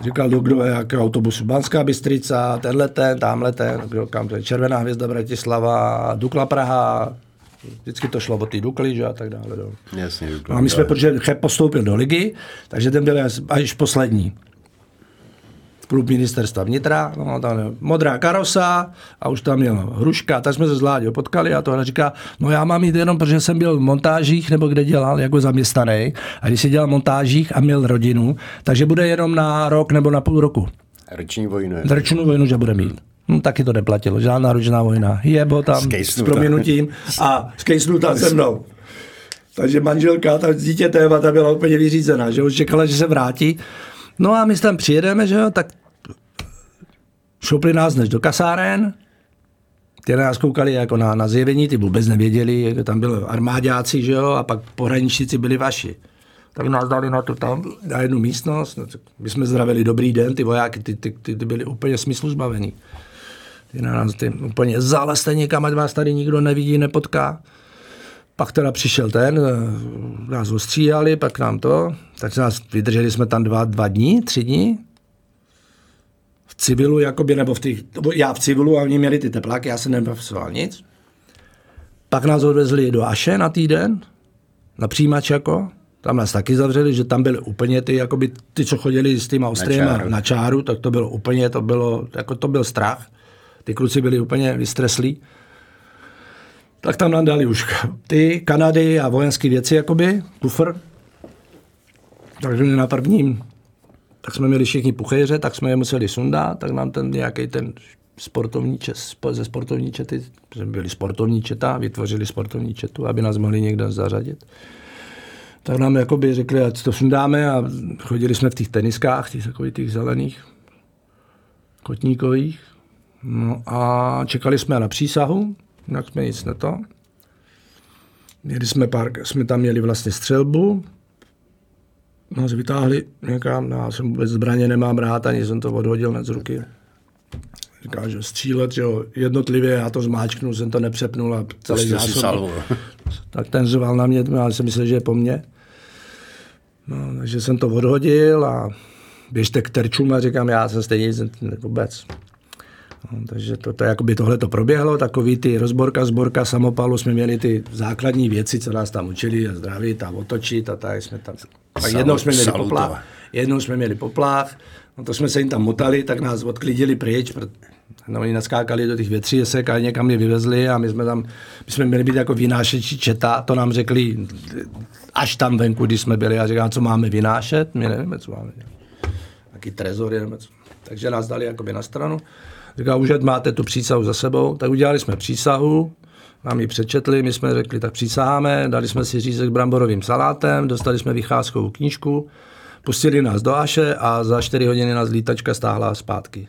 Říkal, kdo je, jaký autobus, Banská Bystrica, tenhleten, tamhleten, kam to je, Červená Hvězda Bratislava, Dukla Praha, vždycky to šlo od té Dukly, že a tak dále. Jasně, Dukla. A my jsme, protože Cheb postoupil do ligy, takže ten byl až poslední. Klub ministerstva vnitra, no, tam je modrá karosa a už tam měl Hruška, tak jsme se s Láďou potkali a tohle říká, no já mám jít jenom, protože jsem byl v montážích nebo kde dělal jako zaměstnaný a když si dělal v montážích a měl rodinu, takže bude jenom na rok nebo na půl roku. Roční vojnu, že bude mít. No, taky to neplatilo, žádná ročná vojna. Jebo tam s proměnutím a skejsnu tam se mnou. Takže manželka, ta dítě ta byla úplně vyřízená, že už čekala, že se vrátí. No a my tam přijedeme, že jo, tak šoupli nás než do kasáren, které nás koukali jako na zjevení, ty vůbec nevěděli, tam byli armáďáci, že jo, a pak pohraničníci byli vaši. Tak nás dali na to tam, na jednu místnost, no, my jsme zdravili dobrý den, ty vojáky, ty byli úplně smyslu zbavení. Ty na nás ty úplně zalezte někam, ať vás tady nikdo nevidí, nepotká. Pak teda přišel ten, nás ostříhali, pak nám to, takže nás vydrželi jsme tam tři dny. V civilu, jakoby, nebo v těch, já v civilu a oni měli ty tepláky, já se nepracoval nic. Pak nás odvezli do Aše na týden, na přijímač jako, tam nás taky zavřeli, že tam byly úplně ty, jakoby, ty, co chodili s týma ostrýma na čáru, tak to bylo úplně, to byl strach. Ty kluci byli úplně vystreslí. Tak tam nám dali už ty Kanady a vojenské věci, jakoby, kufr. Takže na prvním, tak jsme měli všichni puchejře, tak jsme je museli sundat, tak nám ten nějaký ten sportovní čety, protože byli sportovní četa, vytvořili sportovní četu, aby nás mohli někde zařadit. Tak nám jakoby řekli, ať to sundáme a chodili jsme v těch teniskách, těch zelených, kotníkových. No a čekali jsme na přísahu, jinak jsme nic na to. Jsme tam měli vlastně střelbu, nás vytáhli někam, já jsem vůbec zbraně nemám rád, ani jsem to odhodil hned z ruky. Říká, že střílet, že jo, jednotlivě, já to zmáčknu, jsem to nepřepnul a celý zásob. Tak ten řval na mě, já jsem myslel, že je po mně. No, takže jsem to odhodil a běžte k terčům a říkám, já jsem stejně vůbec. No, takže tohle to proběhlo, takový ty rozborka, zborka, samopalu, jsme měli ty základní věci, co nás tam učili a zdravit a otočit a tak jsme tam. Jednou jsme měli poplach, no to jsme se jim tam motali, tak nás odklidili pryč, no, oni naskákali do těch větřísek a někam je vyvezli a my jsme měli být jako vynášeči četa, to nám řekli až tam venku, když jsme byli a říkám, co máme vynášet, my nevíme, co máme, jaký trezor, nevíme, co. Takže nás dali jakoby na stranu. Říká, už máte tu přísahu za sebou, tak udělali jsme přísahu, nám ji přečetli, my jsme řekli, tak přísaháme, dali jsme si řízek bramborovým salátem, dostali jsme vycházkovou knížku, pustili nás do Aše a za 4 hodiny nás lítačka stáhla zpátky.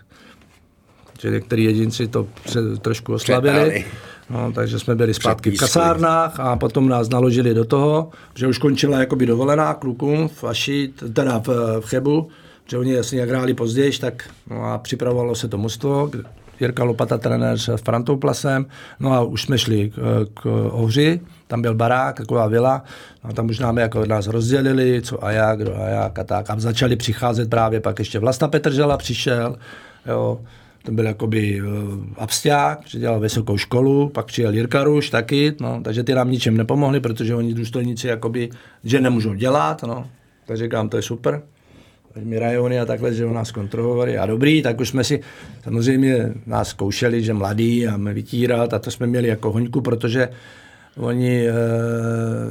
Čili některý jedinci to trošku oslabili, no, takže jsme byli zpátky v kasárnách a potom nás naložili do toho, že už končila jakoby dovolená klukům v Aši, teda v Chebu, že oni jasně jak hráli později, tak no a připravovalo se to mužstvo. Jirka Lopata, trenér s Frantouplasem, no a už jsme šli k Ohři, tam byl barák, taková vila, no a tam už nám jako od nás rozdělili, co a jak, kdo a jak a tak. A začali přicházet právě pak ještě Vlasta Petržela přišel, jo, to byl jakoby absťák, že dělal vysokou školu, pak přijel Jirka Ruš taky, no, takže ty nám ničem nepomohli, protože oni důstojníci jakoby, že nemůžou dělat, no, takže říkám, to je super. My rajony a takhle, že ho nás kontrolovali a dobrý, tak už jsme si, samozřejmě nás zkoušeli, že mladý a vytírat a to jsme měli jako hoňku, protože oni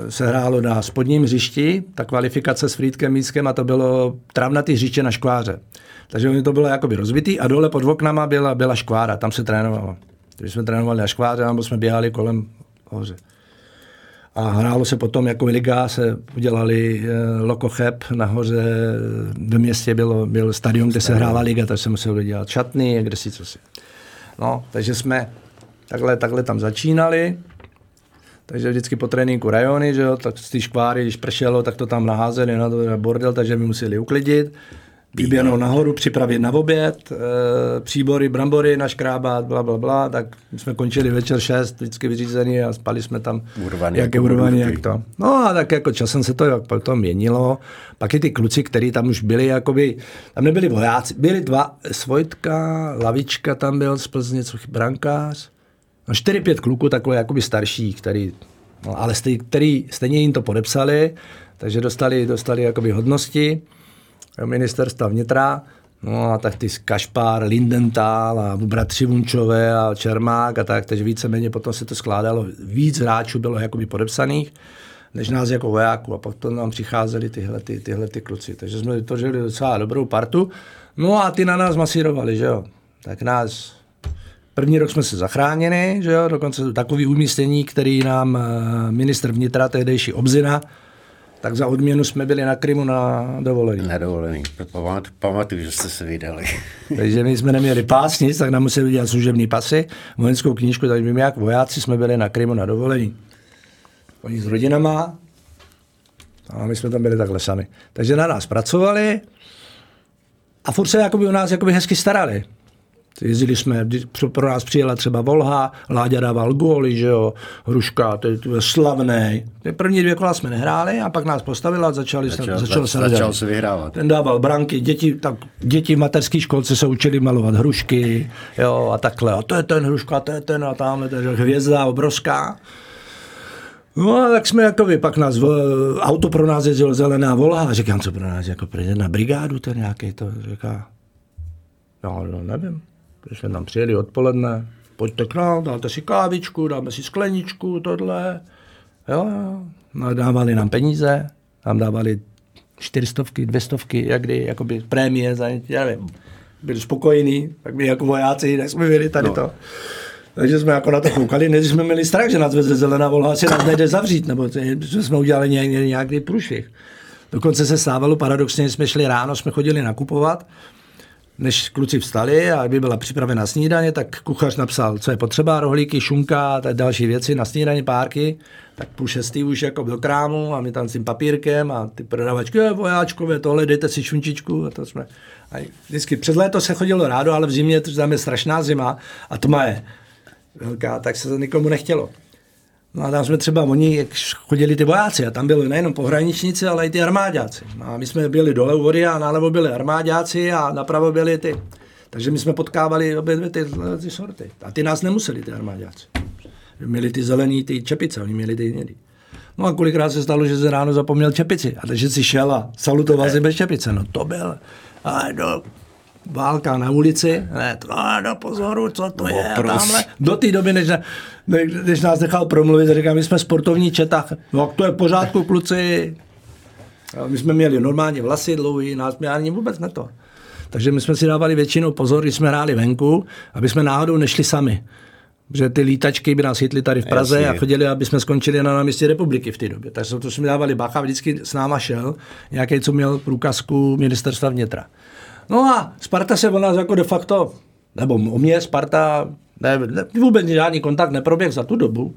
se hrálo na spodním hřišti, ta kvalifikace s Frýdkem Míckem a to bylo travnatý hřiště na škváře. Takže oni to bylo jakoby rozbitý a dole pod oknama byla škvára, tam se trénovalo. Když jsme trénovali na škváře, nebo jsme běhali kolem hoře. A hrálo se potom, jako liga se udělali Lokocheb, nahoře ve městě byl stadion, kde se hrála liga, takže se musel dělat šatny, kde si co si. No, takže jsme takhle tam začínali, takže vždycky po tréninku rajony, že jo, tak z té škváry, když pršelo, tak to tam naházeli na to bordel, takže my museli uklidit, vyběhnout nahoru, připravit na oběd, příbory, brambory naškrábat, blablabla, tak jsme končili večer 6, vždycky vyřízený a spali jsme tam urvaní, jak to. No a tak jako časem se to potom měnilo, pak i ty kluci, kteří tam už byli, jakoby, tam nebyli vojáci, byli dva, Svojtka, Lavička tam byl, z Plzně, brankář, no 4-5 kluků takové jakoby starší, který, no, ale který stejně jim to podepsali, takže dostali jakoby hodnosti, ministerstva vnitra, no a tak ty Kašpar, Lindenthal a bratři Vunčové a Čermák a tak, takže víceméně potom se to skládalo, víc hráčů bylo jakoby podepsaných, než nás jako vojáků a potom nám přicházeli tyhle ty kluci, takže jsme vytvořili docela dobrou partu, no a ty na nás masírovali, že jo, tak nás, první rok jsme se zachránili, že jo, dokonce takový umístění, který nám ministr vnitra, tehdejší Obzina, tak za odměnu jsme byli na Krymu na dovolený. Na dovolený, pamatuju, že jste se vydali. Takže my jsme neměli pás, nic, tak nám museli dělat služební pasy, vojenskou knížku, tak vím jak, vojáci jsme byli na Krymu na dovolený. Oni s rodinama a my jsme tam byli takhle sami. Takže na nás pracovali a furt se jakoby o nás jakoby hezky starali. Jezdili jsme, pro nás přijela třeba Volha, Láďa dával góly, že jo, Hruška, to je slavnej. První dvě kola jsme nehráli a pak nás postavila a začal se vyhrávat. Ten dával branky, děti v mateřské školce se učili malovat hrušky, jo, a takhle. A to je ten Hruška, to je ten a tamhle, to je hvězda obrovská. No tak jsme jakoby, pak nás, auto pro nás jezdilo zelená Volha a říkám, co pro nás, jako na brigádu ten nějaký to, říká, no nevím. Když jsme tam přijeli odpoledne, pojďte k nám, dáte si kávičku, dáme si skleničku, tohle. Jo. No, dávali nám peníze, nám dávali 400, 200, jak kdy, jakoby prémie, já nevím, byli spokojení, tak my jako vojáci, tak jsme byli tady to. Takže jsme jako na to koukali, než jsme měli strach, že nás veze zelená Volha, asi nás nejde zavřít, nebo že jsme udělali nějaký průšvih. Dokonce se stávalo, paradoxně, jsme šli ráno, jsme chodili nakupovat, než kluci vstali a by byla připravena snídaně, tak kuchař napsal, co je potřeba, rohlíky, šunka, tak další věci, na snídaně párky, tak 5:30 už jako do krámu a my tam s tím papírkem a ty prodavačky, vojáčkové, tohle, dejte si šunčičku a to jsme. A vždycky přes léto se chodilo rádo, ale v zimě, to je strašná zima a tma je velká, tak se to nikomu nechtělo. No a tam jsme třeba, oni, jak chodili ty vojáci a tam byli nejenom pohraničníci, ale i ty armáďáci. No a my jsme byli dole u vody a nálevo byli armáďáci a napravo byli ty. Takže my jsme potkávali obě ty sorty. A ty nás nemuseli, ty armáďáci. Měli ty zelený, ty čepice, oni měli ty hnědý. No a kolikrát se stalo, že se ráno zapomněl čepici. A takže si šel a salutoval si bez čepice. No to byl. A do... Válka na ulici, ne, do pozoru, co to je, tamhle. Do té doby, než nás nechal promluvit, říkám, my jsme sportovní četa, no to je v pořádku, kluci. My jsme měli normálně vlasy dlouhý, nás mě ani vůbec ne to. Takže my jsme si dávali většinou pozor, když jsme hráli venku, aby jsme náhodou nešli sami. Že ty lítačky by nás chytly tady v Praze. Jasně. A chodili, aby jsme skončili na náměstí Republiky v té době. Takže to jsme dávali bacha, vždycky s náma šel nějaký, co měl průkazku ministerstva vnitra. No a Sparta se o nás jako de facto, nebo o mě Sparta, ne, vůbec žádný kontakt neproběh za tu dobu.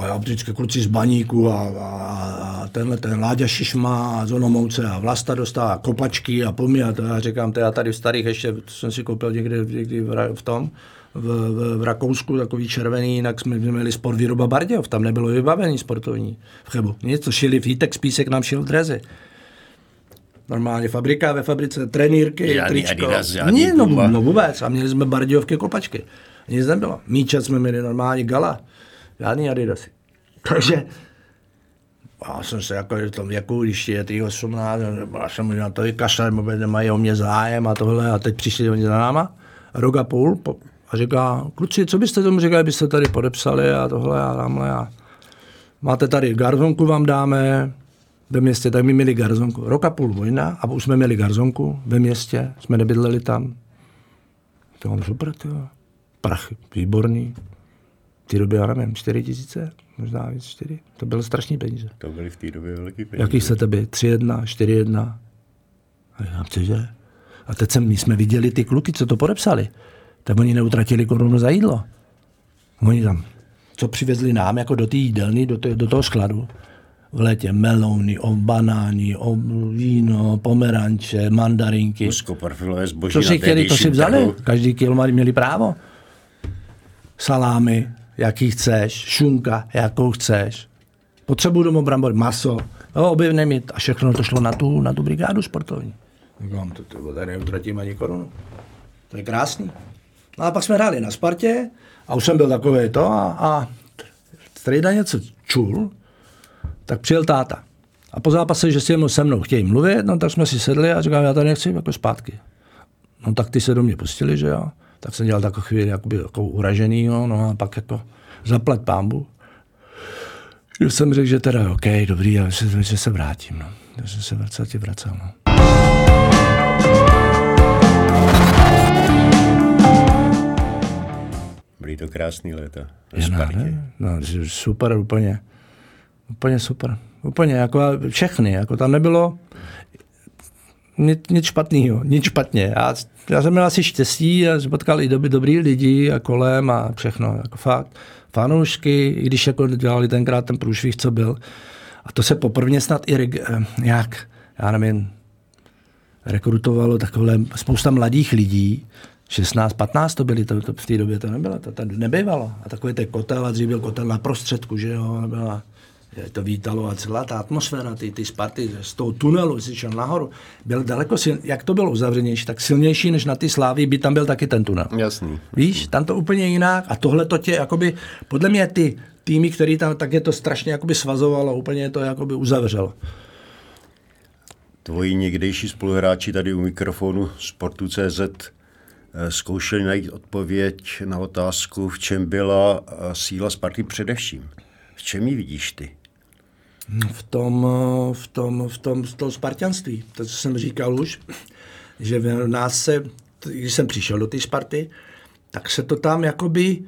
A já vždycky kluci z Baníku a tenhle ten Láďa Šišma z Olomouce a Vlasta dostává Kopačky a Pomy a to já říkám, to já tady v starých ještě, jsem si koupil někdy v tom, v Rakousku takový červený, jinak jsme měli Sport výroba Bardějov, tam nebylo vybavení sportovní v Chebu. Nic, to šili výtek z písek, nám šil drezy. Normálně fabrika, ve fabrice trenýrky, žádný tričko. Adidas, no vůbec. A měli jsme Bardějovky, Kopačky. Nic nebylo. Míče jsme měli normální gala. Žádný Adidasy. Takže já jsem se jako v tom věku, když je tý 18, já jsem možná to vykašlel, nemají o mě zájem a tohle. A teď přišli oni za náma. Rok a půl a říká, kluci, co byste tomu říkali, byste tady podepsali a tohle a tamhle. A máte tady garzonku, vám dáme. Ve městě, tak my měli garzonku. Rok a půl vojna a už jsme měli garzonku ve městě, jsme nebydleli tam. To mám super, tyjo. Prachy, výborný. V té době, já nevím, 4 000, možná víc 4. To byly strašný peníze. To byly v té době velký peníze. Jaký se tebe? 3-1, 4-1. A já že? A teď my jsme viděli ty kluky, co to podepsali. Tak oni neutratili korunu za jídlo. Oni tam, co přivezli nám, jako do té jídelny, do toho skladu. V létě melouny, banány, víno, pomeranče, mandarinky. Úzkoparfilové zboží. To si chtěli, to si vzali. Trhu. Každý kilomary měli právo. Salámy, jaký chceš, šunka, jakou chceš. Potřebuji domů brambory, maso. No, objevně mít. A všechno to šlo na tu brigádu sportovní. Říkám, to tady neutratím ani korunu. To je krásný. No a pak jsme hráli na Spartě a už jsem byl takovej to a strejda něco čul. Tak přijel táta. A po zápase, že si se mnou chtějí mluvit, no tak jsme si sedli a říkám, já tady nechci jako zpátky. No tak ty se do mě pustili, že jo. Tak jsem dělal takovou chvíli jako uražený, jo. No a pak jako zaplať pámbu. Když jsem řekl, že teda OK, dobrý, ale že se vrátím, no. Takže se vracel, no. Byly to krásný léta. Super úplně. Úplně super. Úplně, jako všechny, jako tam nebylo nic špatného, nic špatně. Já jsem měl asi štěstí, já jsem potkal i dobrý lidi a kolem a všechno, jako fakt. Fanoušky, i když jako dělali tenkrát ten průšvih, co byl. A to se poprvně snad i nějak, já nevím, rekrutovalo takové spousta mladých lidí, 16, 15 to byly, to v té době to nebylo, to tady nebývalo. A takový ten kotel, a dřív byl kotel na prostředku, že jo, nebyla, že to vítalo a celá ta atmosféra, ty Sparty z toho tunelu, jsi šel nahoru, byl daleko silnější, jak to bylo uzavřenější, tak silnější než na ty Slávii, by tam byl taky ten tunel. Jasný. Víš, tam to úplně jinak a tohle to tě, jakoby, podle mě ty týmy, který tam, tak je to strašně jakoby svazovalo, úplně to jakoby uzavřelo. Tvoji někdejší spoluhráči tady u mikrofonu Sportu CZ zkoušeli najít odpověď na otázku, v čem byla síla Sparty především. V čem ji vidíš ty? V tom spartianství. To, co jsem říkal už, že v nás se, když jsem přišel do té Sparty, tak se to tam jakoby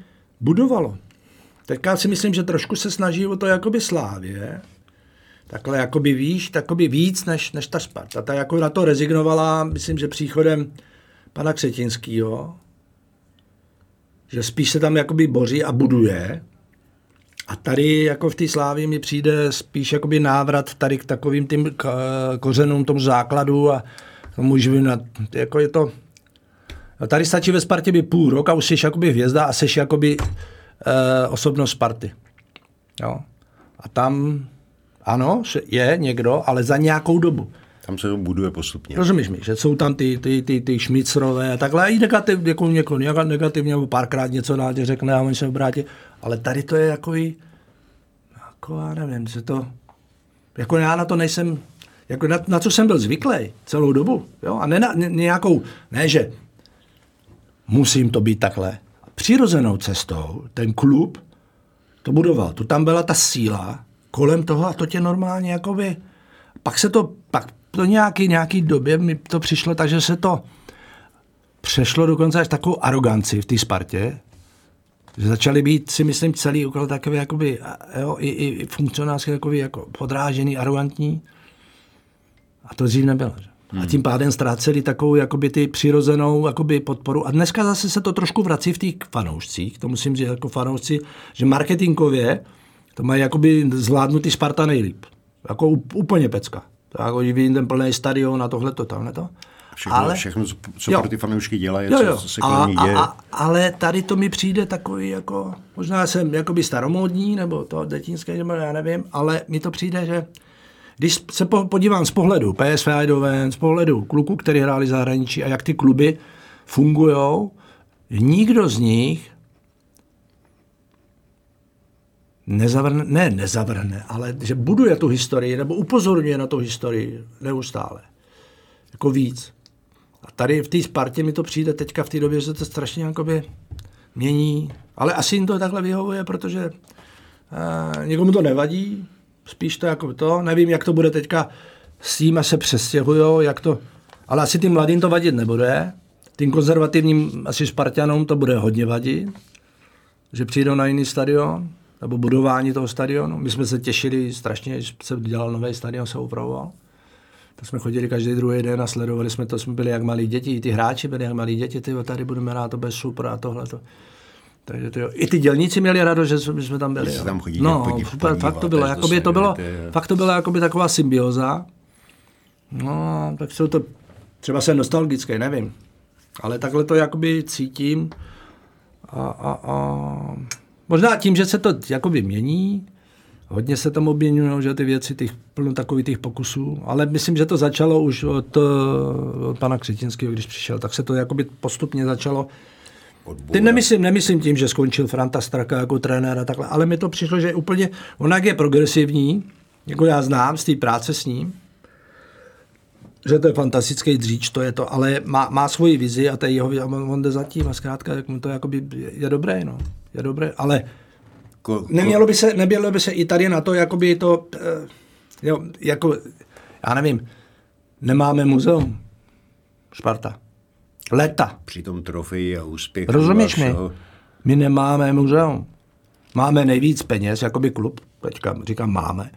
budovalo. Teďka si myslím, že trošku se snaží o to jakoby Slávě, takhle jakoby víš, takoby víc než ta Sparta. Ta jako na to rezignovala, myslím, že příchodem pana Křetinskýho, že spíš se tam jakoby boří a buduje. A tady jako v té Slávii mi přijde spíš jakoby návrat tady k takovým tím kořenům, tomu základu a tomu živinu. Jako je to... Tady stačí ve Spartě by půl rok a už jsi jakoby hvězda a jsi jakoby osobnost Sparty. Jo. A tam... Ano, je někdo, ale za nějakou dobu. Tam se to buduje postupně. Rozumíš mi, že jsou tam ty Šmicrové a takhle. A i negativně, nebo párkrát něco na tě řekne a on se obrátí. Ale tady to je jako já nevím, že to... Jako já na to nejsem... Jako na co jsem byl zvyklý celou dobu. Jo? A ne, že musím to být takhle. Přirozenou cestou ten klub to budoval. Tu tam byla ta síla kolem toho a to tě normálně jakoby... Pak to nějaký době mi to přišlo, takže se to přešlo dokonce až takovou aroganci v té Spartě, že začaly být, si myslím, celý úkol takový jakoby, jo, i funkcionářský takový jako podrážený, arogantní. A to dřív nebylo. A tím pádem ztráceli takovou jakoby ty přirozenou jakoby podporu. A dneska zase se to trošku vrací v těch fanoušcích. To musím říct jako fanoušci, že marketingově to mají jakoby zvládnutý Sparta nejlíp. Jako úplně pecka. Tak vidím ten plný stadion a tohleto, tamhleto. Všechno, co pro ty fanoušky dělají, co se kolem děje. Ale tady to mi přijde takový jako, možná jsem jakoby staromódní, nebo to dětinské, já nevím, ale mi to přijde, že když se podívám z pohledu PSV Eindhoven, z pohledu kluků, který hráli zahraničí a jak ty kluby fungujou, nikdo z nich nezavrhne, ale že buduje tu historii, nebo upozorňuje na tu historii neustále. Jako víc. A tady v té Spartě mi to přijde teďka v té době, že se to strašně jakoby mění. Ale asi jim to takhle vyhovuje, protože někomu to nevadí. Spíš to jako to. Nevím, jak to bude teďka s tím, a se přestěhujou, jak to... Ale asi tím mladým to vadit nebude. Tím konzervativním asi Spartanům to bude hodně vadit. Že přijdou na jiný stadion. Nebo budování toho stadionu. My jsme se těšili strašně, když se dělal nový stadion, se upravoval. Tak jsme chodili každý druhý den a sledovali jsme to, jsme byli jak malí děti, i ty hráči byli jak malí děti, tady budeme rád, to bude super a tohleto. Takže to jo. I ty dělníci měli radost, že jsme tam byli. Tam chodili, fakt to bylo, jakoby taková symbioza. No, tak jsou to, třeba jsem nostalgický, nevím. Ale takhle to jakoby cítím a možná tím, že se to jakoby mění, hodně se tam obměňují, že ty věci, plno takových těch pokusů, ale myslím, že to začalo už od pana Křetinského, když přišel, tak se to jakoby postupně začalo. Teď nemyslím tím, že skončil Franta Straka jako trenér a takhle, ale mi to přišlo, že úplně, on jak je progresivní, jako já znám z té práce s ním, že to je fantastický dříč, to je to, ale má svoji vizi a on jde zatím a zkrátka tak mu to jakoby je dobré, no. Je dobré, ale nemělo by se i tady na to, jakoby to, jo, jako, já nevím, nemáme muzeum, Sparta, leta. Přitom trofeji a úspěch. Rozumíš mi? My nemáme muzeum. Máme nejvíc peněz, jakoby klub, teďka říkám máme,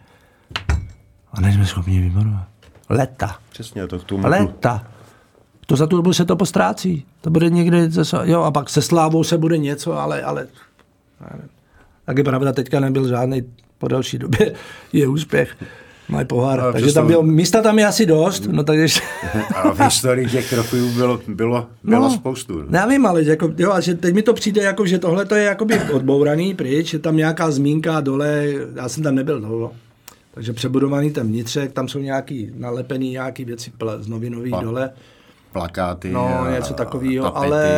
a nejsme schopni vyborovat. Leta. Přesně, to k tomu. Leta. To za tu dobu se to postrácí. To bude někde, jo, a pak se Slávou se bude něco, ale tak je pravda, teďka nebyl žádný po další době je úspěch. Mají pohár. No, takže tam bylo, místa tam je asi dost. No, takže... A v historii těch trofejů bylo spoustu. Ne? Já vím, ale jako, jo, a že teď mi to přijde, jako, že tohle to je jakoby odbouraný pryč, je tam nějaká zmínka dole, já jsem tam nebyl dlouho. Takže přebudovaný ten vnitřek, tam jsou nějaký nalepený nějaký věci z novinových dole. Plakáty. No, něco takového, ale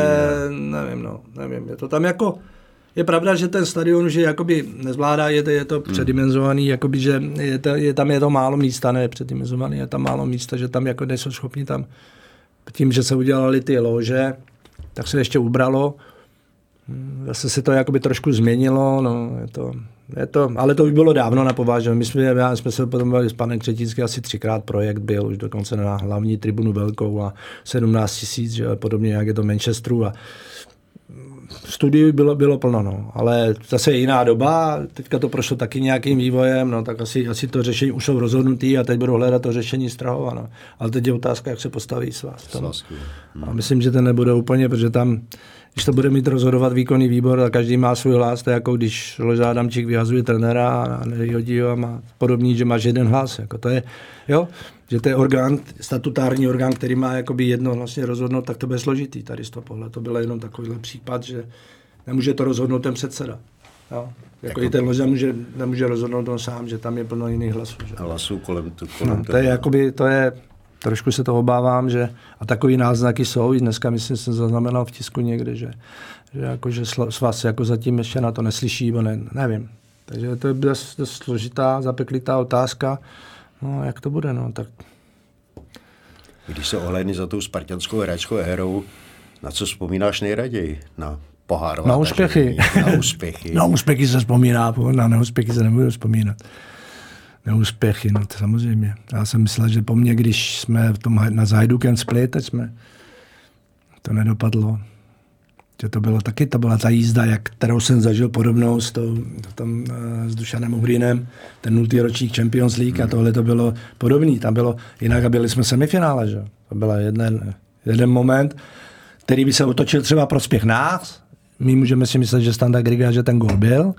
nevím, nevím. Je to tam jako... Je pravda, že ten stadion, že jakoby nezvládá, je to předimenzovaný, jakoby, že je tam málo místa, ne předimenzovaný, je tam málo místa, že tam jako nejsou schopni tam, tím, že se udělali ty lože, tak se ještě ubralo, zase se to jakoby trošku změnilo, no, je to, ale to už bylo dávno na povážení, my jsme se potom bavili s panem Křetínským, asi 3x projekt byl, už dokonce na hlavní tribunu velkou a 17 000, že podobně jak je to Manchesteru a studií bylo plno, no. Ale zase jiná doba, teďka to prošlo taky nějakým vývojem, no, tak asi to řešení už jsou rozhodnutý a teď budou hledat to řešení Strahova, no. Ale teď je otázka, jak se postaví Svaz. A myslím, že to nebude úplně, protože tam, když to bude mít rozhodovat výkonný výbor a každý má svůj hlas, to je jako když Loža Adamčík vyhazuje trenéra a nehodí ho a má podobný, že máš jeden hlas, jako to je, jo, že to je orgán, statutární orgán, který má jakoby jedno vlastně rozhodnout, tak to bude složitý tady z toho pohledu. To byl jenom takovýhle případ, že nemůže to rozhodnout ten předseda. Jo? Jako i ten Loža nemůže rozhodnout on sám, že tam je plno jiných hlasů. Že? Hlasů kolem to je jakoby, to je... Trošku se to obávám, že a takový náznaky jsou, i dneska myslím, že jsem zaznamenal v tisku někde, že jako, že Svaz jako zatím ještě na to neslyší, bo ne, nevím. Takže to je dost složitá, zapeklitá otázka. No, jak to bude, no, tak. Když se ohlédni za tou spartanskou hráčskou érou, na co vzpomínáš nejraději? Na pohárová? Na úspěchy. Na úspěchy se vzpomíná, na neúspěchy se nebudu vzpomínat. Neúspěchy, no to samozřejmě. Já jsem myslel, že po mně, když jsme v tom na Zajdukem split, tak jsme to nedopadlo. Že to bylo taky, to byla ta jízda, kterou jsem zažil podobnou s Dušanem Uhrinem, ten 0. ročník Champions League a tohle to bylo podobný. Tam bylo jinak a byli jsme semifinále, že? To byl jeden moment, který by se otočil třeba prospěch nás. My můžeme si myslet, že Standa Griga, že ten gól byl.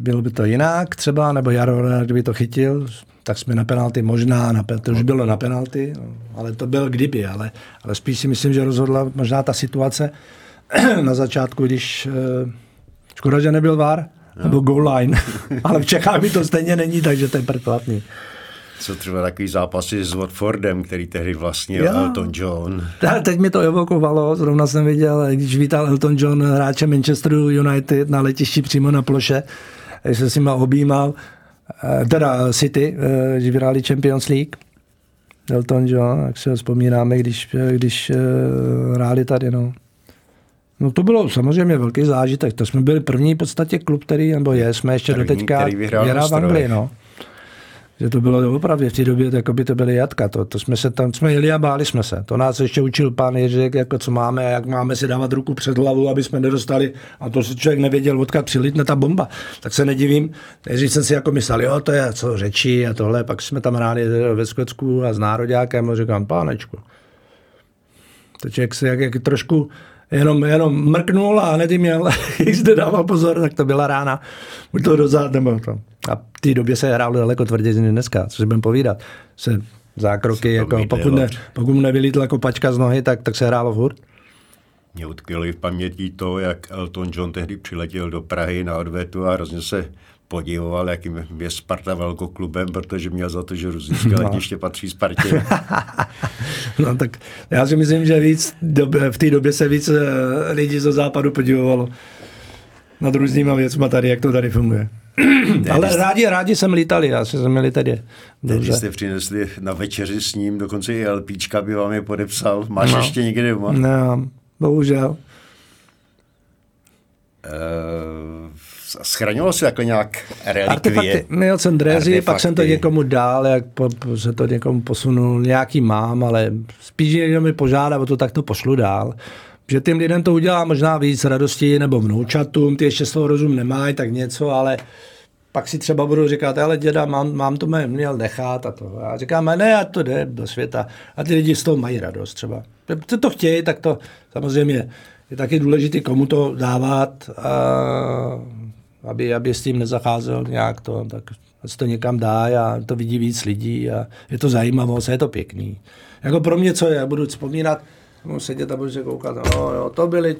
Bylo by to jinak třeba, nebo Jaro, kdyby to chytil, tak jsme na penalty možná, to už bylo na penalty, ale to byl kdyby, ale spíš si myslím, že rozhodla možná ta situace na začátku, když škoda, že nebyl VAR, nebo goal line, ale v Čechách by to stejně není, takže to je předplatný. Co třeba takový zápasy s Watfordem, který tehdy vlastnil Elton John. Teď mi to evokovalo, zrovna jsem viděl, když vítal Elton John hráče Manchesteru United na letišti přímo na ploše, když se s nima objímal, teda City, když vyhráli Champions League. Elton John, jak si ho vzpomínáme, když hráli tady, no. No to bylo samozřejmě velký zážitek, to jsme byli první v podstatě klub, který, nebo jsme ještě doteďka vyhrál v Anglii, no. Že to bylo opravdu v té době, jako by to byly jatka. To jsme se tam, jsme jeli a báli jsme se. To nás ještě učil pan Ježek, jako co máme, jak máme si dávat ruku před hlavu, aby jsme nedostali, a to se člověk nevěděl, odkud přilítne ta bomba. Tak se nedivím. Ježíš jsem si jako myslel, jo, to je co řeči a tohle. Pak jsme tam hráli ve Skotsku a s nároďákem a říkám, pánečku. To člověk se jak trošku jenom mrknul a hned měl, když zde dával pozor, tak to byla rána. Buď to dozad, nebo to. A v té době se hrálo daleko tvrději než dneska, co si budeme povídat. Se zákroky, jako, pokud mu nevylítla kopačka z nohy, tak se hrálo furt. Mě utkvělo v paměti to, jak Elton John tehdy přiletěl do Prahy na odvetu a hrozně se podíval, jakým je Sparta velkoklubem, protože měl za to, že Ruzinské letiště patří Spartě. No tak já si myslím, že v té době se víc lidí ze západu podívalo nad různýma věcma tady, jak to tady funguje. Ale rádi jsem lítali, asi jsme měli tady. Teď jste přinesli na večeři s ním, dokonce i LPčka by vám je podepsal. Máš ještě někde doma? No, bohužel. Schraňoval si takhle nějak relikvie? Měl jsem drézy, pak jsem to někomu dal, jak se to někomu posunul, nějaký mám, ale spíš někdo mi požádá, o to tak to pošlu dál. Že těm lidem to udělá možná víc radosti, nebo vnoučatům, ty ještě svou rozum nemají, tak něco, ale pak si třeba budu říkat, ale děda, mám to měl nechat a to. A říkám, ne, a to jde do světa. A ty lidi z toho mají radost třeba. Co to chtějí, tak to samozřejmě je taky důležité, komu to dávat, a aby s tím nezacházel nějak to, tak se to někam dá a to vidí víc lidí a je to zajímavost, je to pěkný. Jako pro mě, co já budu vzpomínat, budu sedět a budu se koukat, jo, to byly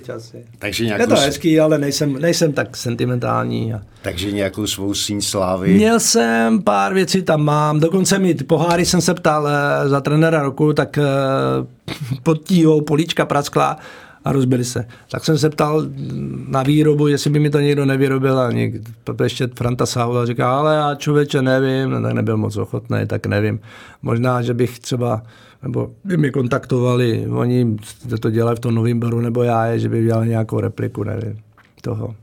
časy. Takže nějakou... Je to hezký, ale nejsem tak sentimentální. Takže nějakou svou síň slávy? Měl jsem, pár věcí tam mám, dokonce mi poháry jsem se ptal za trenéra roku, tak pod tíhou políčka praskla a rozbili se. Tak jsem se ptal na výrobu, jestli by mi to někdo nevyrobil a ještě Franta Saula říká, ale já člověče nevím, tak nebyl moc ochotný, tak nevím. Možná, že bych třeba, nebo by mě kontaktovali, oni to dělají v tom Novém Baru, nebo já, že by dělali nějakou repliku, nevím, toho.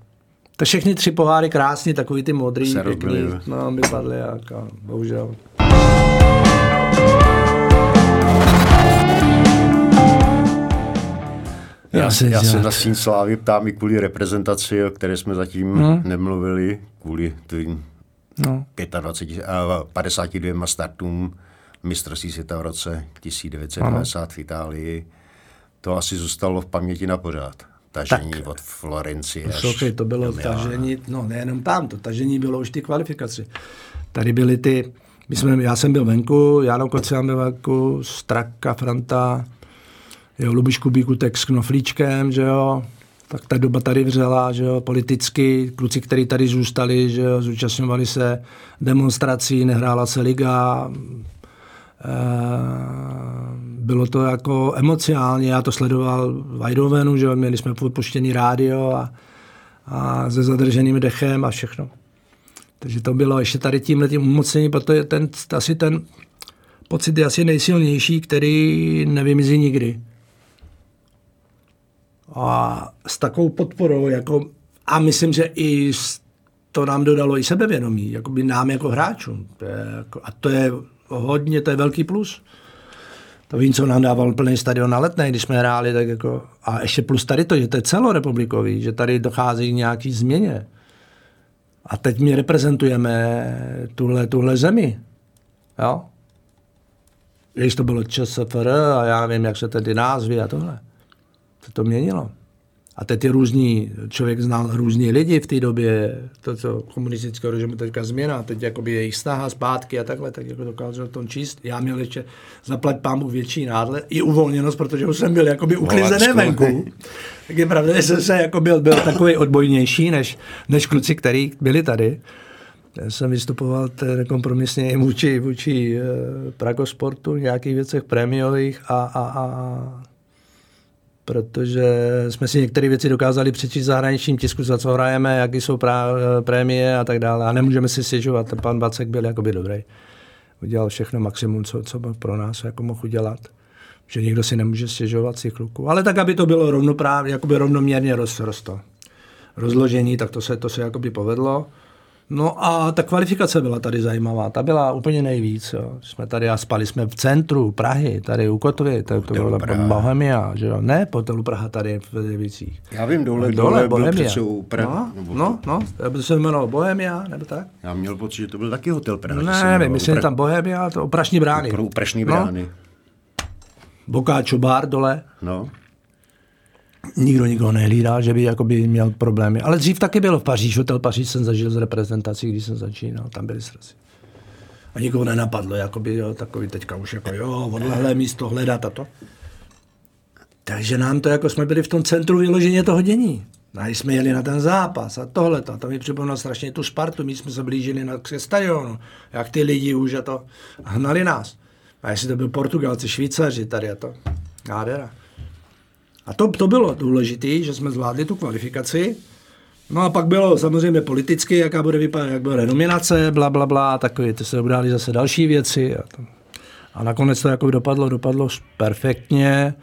Tak všechny tři poháry krásný, takový ty modrý, pěkný, no, vypadly a bohužel. Já se na síň slávy ptám i kvůli reprezentaci, o které jsme zatím nemluvili, kvůli tvým 52 startům mistrovství světa v roce 1990 v Itálii. To asi zůstalo v paměti na pořád. Tažení tak, od Florencie až to bylo tažení, nejenom tam, to tažení bylo už ty kvalifikaci. Tady byly ty, já jsem byl venku, Jáno Kocián byl venku, Straka, Franta, jo, Luboš Kubíku tak s Knoflíčkem, že jo, tak ta doba tady vřela, že jo, politicky, kluci, kteří tady zůstali, že jo, zúčastňovali se demonstrací, nehrála se liga, bylo to jako emocionálně, já to sledoval v Eindhovenu, že jo, měli jsme puštěný rádio a se zadrženým dechem a všechno. Takže to bylo ještě tady tímhletím umocnění, protože ten pocit je asi nejsilnější, který nevymizí nikdy. A s takovou podporou, jako, a myslím, že i to nám dodalo i sebevědomí, jakoby nám jako hráčům. A to je hodně, to je velký plus. To vím, co nám dával plný stadion na Letné, když jsme hráli, tak jako, a ještě plus tady to, že to je celorepublikový, že tady dochází k nějaký změně. A teď my reprezentujeme tuhle zemi. Jo? Když to bylo ČSFR a já nevím, jak se tedy názvy a tohle. To měnilo. A teď je různý, člověk znal různý lidi v té době, to, co komunistického režimu teďka změna, teď jakoby jejich snaha zpátky a takhle, tak jako dokázal to číst. Já měl ještě zaplať pámu větší nádle i uvolněnost, protože už jsem byl jakoby uklizený venku. Tak je pravda, že jsem se jako byl takový odbojnější než kluci, který byli tady. Já jsem vystupoval kompromisně i vůči Pragosportu, nějakých věcech prémiových a protože jsme si některé věci dokázali přečíst v zahraničním tisku, za co hrajeme, jaký jsou prémie a tak dále. A nemůžeme si stěžovat. Pan Bacek byl jakoby dobrý. Udělal všechno maximum, co pro nás jako mohl udělat. Že nikdo si nemůže stěžovat si kluku. Ale tak, aby to bylo rovnoprávně, jakoby rovnoměrně rozložení, tak to se jakoby povedlo. No a ta kvalifikace byla tady zajímavá, ta byla úplně nejvíc, jo. Jsme tady a spali jsme v centru Prahy, tady u Kotvy, to byla Bohemia, že jo, ne, hotelu Praha tady v Lidovicích. Já vím, dole bylo přece u Praha. No, to se jmenovalo Bohemia, nebo tak? Já měl pocit, že to byl taky hotel Praha. Ne, myslím, tam Bohemia, to Prašní brány. Prašní brány. No. Bokáčo bar dole. No. Nikdo nikoho nehlídal, že by jakoby měl problémy. Ale dřív taky byl v Paříži. Hotel Paříž jsem zažil z reprezentací, když jsem začínal. Tam byly srazy. A nikoho nenapadlo, jakoby, jo, takový teďka už jako jo, odlehlé místo hledat a to. Takže nám to, jako jsme byli v tom centru vyloženě toho dění. A jsme jeli na ten zápas a tohleto. A to mi připomnělo strašně tu Spartu. My jsme se blížili k stadionu. Jak ty lidi už a to hnali nás. A jestli to byl Portugalci, Švýcaři tady a to. Nádhera. A to bylo důležité, že jsme zvládli tu kvalifikaci. No a pak bylo samozřejmě politicky, jaká bude vypadat, jak bude renominace, blablabla, takové, ty se udály zase další věci. A nakonec to jako dopadlo perfektně.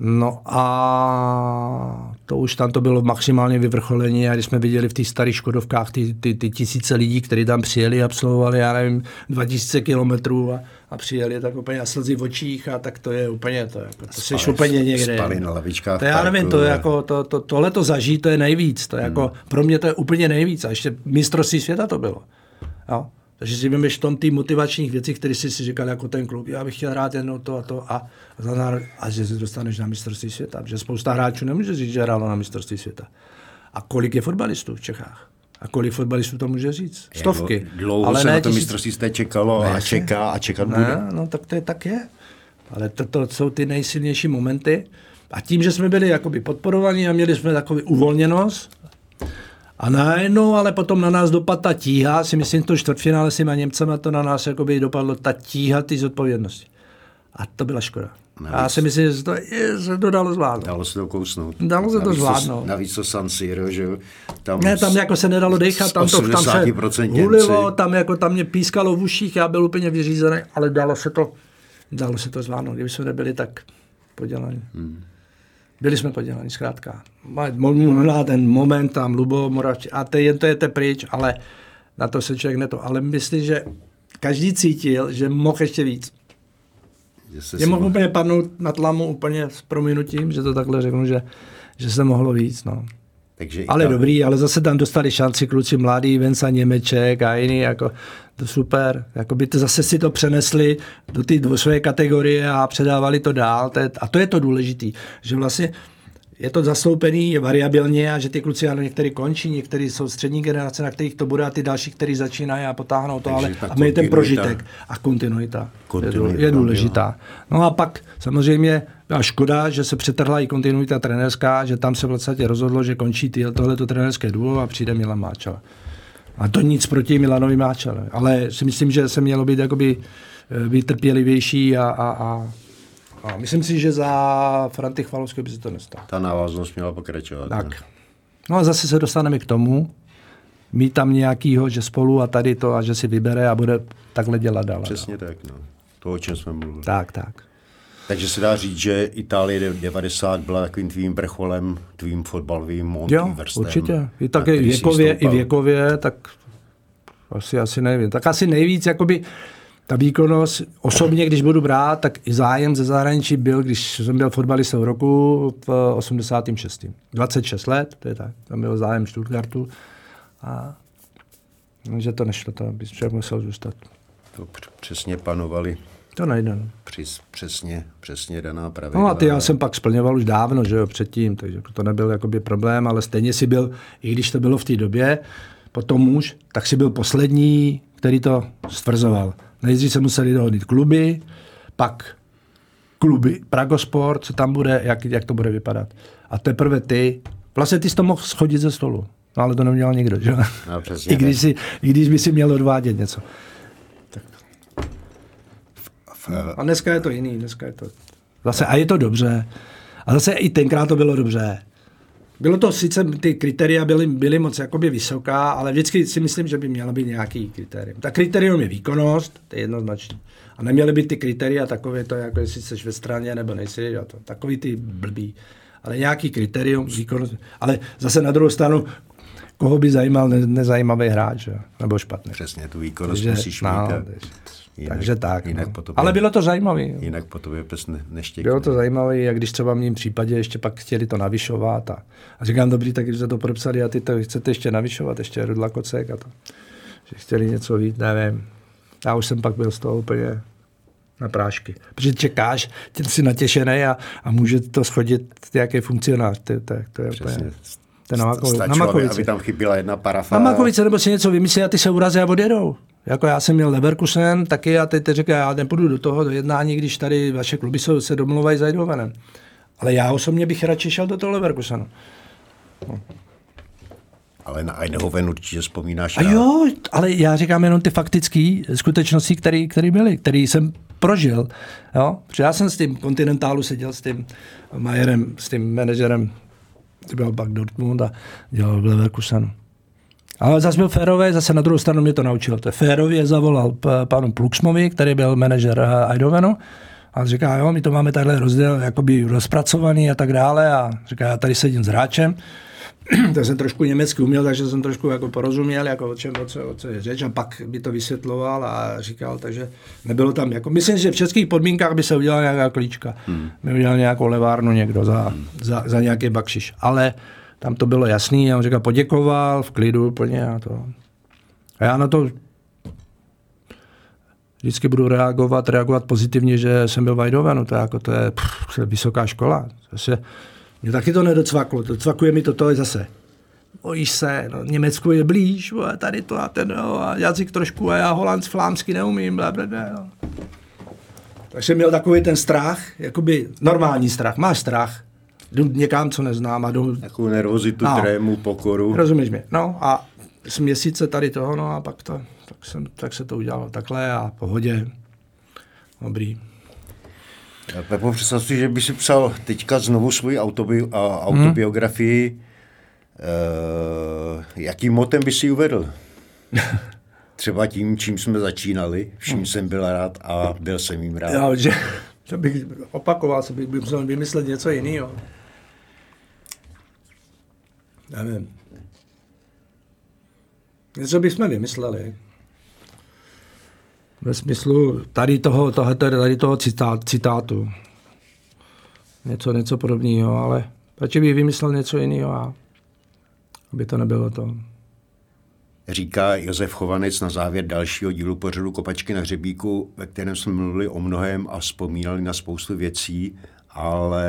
No a To už tam to bylo maximálně vyvrcholení a když jsme viděli v těch starých škodovkách ty tisíce lidí, kteří tam přijeli, absolvovali, já nevím, 2000 kilometrů a přijeli tak úplně a slzy v očích a tak to je úplně to. Jako, to jsi úplně někde. Spali na lavičkách. To já nevím, to je jako, tohle to zažít, to je nejvíc. To je jako, pro mě to je úplně nejvíc a ještě mistrovství světa to bylo. Jo? Takže si vymeš v tom tý motivačních věcí, které si říkal jako ten klub, já bych chtěl hrát jenom to a že se dostaneš na mistrovství světa, protože spousta hráčů nemůže říct, že hrálo na mistrovství světa. A kolik je fotbalistů v Čechách? A kolik fotbalistů to může říct? Stovky. Dlouho ale se na to mistrovství jste čekalo a čeká a čekat bude. No tak to je, tak je. Ale to jsou ty nejsilnější momenty a tím, že jsme byli jakoby podporovaní a měli jsme takový uvolněnost, a najednou, ale potom na nás dopadla ta tíha, si myslím, to čtvrtfinále s těma Němcema, to na nás jakoby dopadlo ta tíha ty zodpovědnosti. A to byla škoda. A já si myslím, že to dalo zvládnout. Dalo se to kousnout. Dalo se to zvládnout. Navíc to San Siro, že jo? Ne, tam jako se nedalo dechat, tam se hulilo, tam mě pískalo v uších, já byl úplně vyřízený, ale dalo se to zvládnout. Kdyby jsme nebyli tak podělaní. Byli jsme podělaní, zkrátka. Možná ten moment tam, Lubo, Moravčí, a to je pryč, ale na to se člověk neto. Ale myslím, že každý cítil, že mohl ještě víc. Že mohl úplně padnout na tlamu úplně s prominutím, že to takhle řeknu, že se mohlo víc, no. Takže ale dobrý, ale zase tam dostali šanci kluci mladí, Venca Němeček a jiný, jako to super. Jakoby to zase si to přenesli do té své kategorie a předávali to dál. A to je to důležitý, že vlastně je to zastoupený, je variabilně a že ty kluci, ano, některý končí, některý jsou střední generace, na kterých to bude a ty další, který začínají a potáhnou to, takže ale a mají ten prožitek a kontinuita je důležitá. No a pak samozřejmě a škoda, že se přetrhla i kontinuita trenérská, že tam se vlastně rozhodlo, že končí tohleto trenérské duo a přijde Milan Máčela. A to nic proti Milanovi Máčele, ale si myslím, že se mělo být jakoby vytrpělivější a myslím si, že za Franty Chvalovského by se to nestalo. Ta návaznost měla pokračovat. Tak. Ne? No a zase se dostaneme k tomu, mít tam nějakýho, že spolu a tady to a že si vybere a bude takhle dělat dál. Přesně tak, no. To, o čem jsme mluvili. Tak. Takže se dá říct, že Itálie 90 byla takovým tvým vrcholem, tvým fotbalovým multiversem. Jo, určitě. I tak věkově, tak asi nevím. Tak asi nejvíc, jakoby ta výkonnost, osobně, když budu brát, tak i zájem ze zahraničí byl, když jsem byl fotbalistou roku v 86. 26 let, to je tak, tam byl zájem Stuttgartu a že to nešlo, to by člověk musel zůstat. To přesně panovali. To nejde. No. Přesně daná pravidla. No a já jsem pak splňoval už dávno, že jo, předtím, takže to nebyl jakoby problém, ale stejně si byl, i když to bylo v té době, potom už, tak si byl poslední, který to stvrzoval. Nejdřív se museli dohodit kluby, pak kluby Pragosport, co tam bude, jak to bude vypadat. A teprve ty, vlastně ty jsi to mohl schodit ze stolu, no ale to neměl nikdo, že jo? No, přesně. I když by si měl odvádět něco. A dneska je to jiný, Zase, a je to dobře. A zase i tenkrát to bylo dobře. Bylo to sice, ty kritéria byly moc jakoby vysoká, ale vždycky si myslím, že by měla být nějaký kritérium. Ta kritérium je výkonnost, to je jednoznačný. A neměly by ty kritéria takové to, jako jestli jsi ve straně nebo nejsi, to, takový ty blbý. Ale nějaký kritérium, výkonnost. Ale zase na druhou stranu, koho by zajímal nezajímavý hráč, nebo špatný. Přesně, tu výkonnost musíš mít. Takže tak. Jinak no. Ale bylo to zajímavé. Jinak po tobě pes neštěkne. Bylo to zajímavé, jak když třeba v mém případě ještě pak chtěli to navyšovat. A říkám, dobrý, tak když jste to podepsali a ty to chcete ještě navyšovat, ještě Rudla Kocek a to. Že chtěli něco víc, nevím. Já už jsem pak byl z toho úplně na prášky. Protože čekáš, jsi natěšený a může to schodit nějaký funkcionář. To je úplně... Na Makovice. Aby tam chybila jedna parafára. Na Makovice, nebo si něco vymyslí a ty se urazí a odjedou. Jako já jsem měl Leverkusen taky a teď říká, já nepůjdu do toho do jednání, když tady vaše kluby se domluvají za Eindhovenem. Ale já osobně bych radši šel do toho Leverkusenu. No. Ale na Eindhoven určitě vzpomínáš. A jo, ale já říkám jenom ty faktické skutečnosti, které byly, které jsem prožil. Jo? Protože já jsem s tím Kontinentálu seděl s tím Majerem, s tím manažerem, byl pak Dortmund a dělal v Leverkusenu. Ale zase byl férový, zase na druhou stranu mě to naučilo. To férově zavolal panu Pluxmovi, který byl manažer Eindhovenu. A říká, jo, my to máme tadyhle rozděl, jakoby rozpracovaný a tak dále. A říká, já tady sedím s hráčem. Tak jsem trošku německy uměl, takže jsem trošku jako porozuměl, jako o co je řeč, a pak by to vysvětloval a říkal, takže nebylo tam jako, myslím, že v českých podmínkách by se udělala nějaká klíčka, by udělal nějakou levárnu někdo za nějaký bakšiš, ale tam to bylo jasný a on říkal, poděkoval, v klidu úplně a to. A já na to vždycky budu reagovat pozitivně, že jsem byl v Eindhovenu, to je, jako, to je vysoká škola, zase. Mě taky to nedocvaklo, docvakuje mi to zase. Bojíš se, no, Německo je blíž, tady to a ten, no, a jazyk trošku, a já holandsk, flámsky neumím, blablabla. No. Takže měl takový ten strach, jakoby normální strach, máš strach, jdu někam, co neznám. A jdu... Takovou nervozitu, no, trému, pokoru. Rozumíš mi, no a z měsíce tady toho, no a pak to, tak se to udělalo takhle a pohodě, dobrý. Pepo, představ si, že by si psal teďka znovu svoji autobiografii. Jakým motem by si ji uvedl? Třeba tím, čím jsme začínali, vším jsem byl rád a byl jsem jim rád. Já, že, to bych opakoval, co bych musel vymyslet něco jiného. Já nevím. Něco bychom vymysleli. Ve smyslu tady toho citátu. Něco podobného, ale radši bych vymyslel něco jiného, a aby to nebylo to. Říká Josef Chovanec na závěr dalšího dílu pořadu Kopačky na hřebíku, ve kterém jsme mluvili o mnohém a vzpomínali na spoustu věcí, ale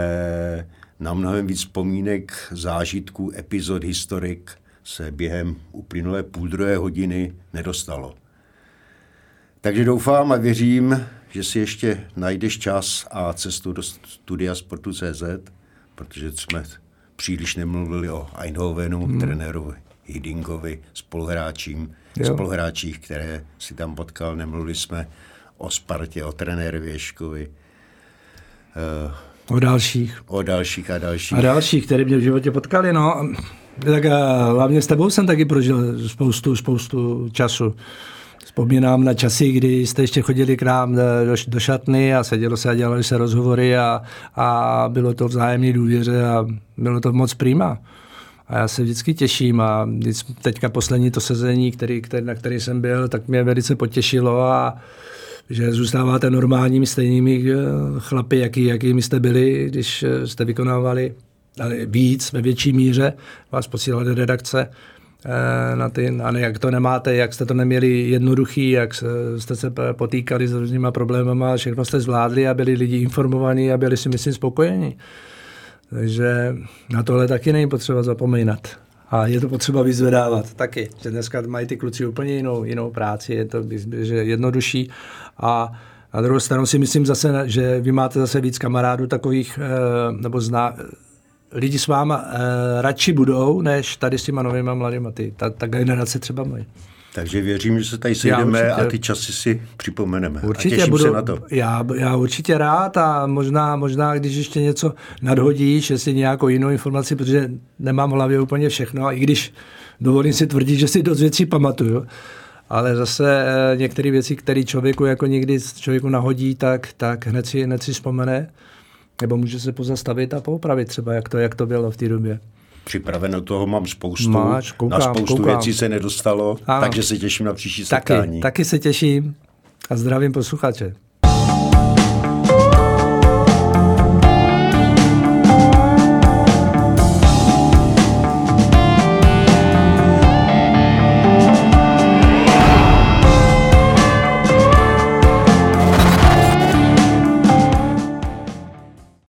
na mnohem víc vzpomínek, zážitků, epizod, historik se během uplynulé půldruhé hodiny nedostalo. Takže doufám a věřím, že si ještě najdeš čas a cestu do studia Sportu CZ, protože jsme příliš nemluvili o Eindhovenu, trenérovi Hidingovi, spoluhráčích, které si tam potkal, nemluvili jsme o Spartě, o trenéru Věškovi. O dalších, které mě v životě potkali, no. Tak hlavně s tebou jsem taky prožil spoustu času. Vzpomínám na časy, kdy jste ještě chodili k nám do šatny a sedělo se a dělali se rozhovory a bylo to vzájemné důvěře a bylo to moc prima. A já se vždycky těším a teďka poslední to sezení, na který jsem byl, tak mě velice potěšilo, a že zůstáváte normálními, stejnými chlapy, jakými jste byli, když jste vykonávali víc, ve větší míře, vás posílali do redakce. Jak to nemáte, jak jste to neměli jednoduchý, jak jste se potýkali s různýma problémama, všechno jste zvládli a byli lidi informovaní a byli si, myslím, spokojení. Takže na tohle taky není potřeba zapomínat. A je to potřeba vyzvedávat taky. Že dneska mají ty kluci úplně jinou práci, je to jednodušší. A na druhou stranu si myslím zase, že vy máte zase víc kamarádů takových, nebo lidi s váma radši budou, než tady s těma novýma mladýma. Ta generace třeba mají. Takže věřím, že se tady sejdeme a ty časy si připomeneme. Určitě a těším se na to. Já určitě rád, a možná, když ještě něco nadhodíš, jestli nějakou jinou informaci, protože nemám v hlavě úplně všechno, a i když dovolím si tvrdit, že si dost věcí pamatuju, ale zase některé věci, které člověku nahodí, tak hned si vzpomene. Nebo může se pozastavit a poopravit třeba, jak to bylo v té době. Připraveno toho mám spoustu. Na spoustu věcí se nedostalo, ano. Takže se těším na příští setkání. Taky se těším a zdravím posluchače.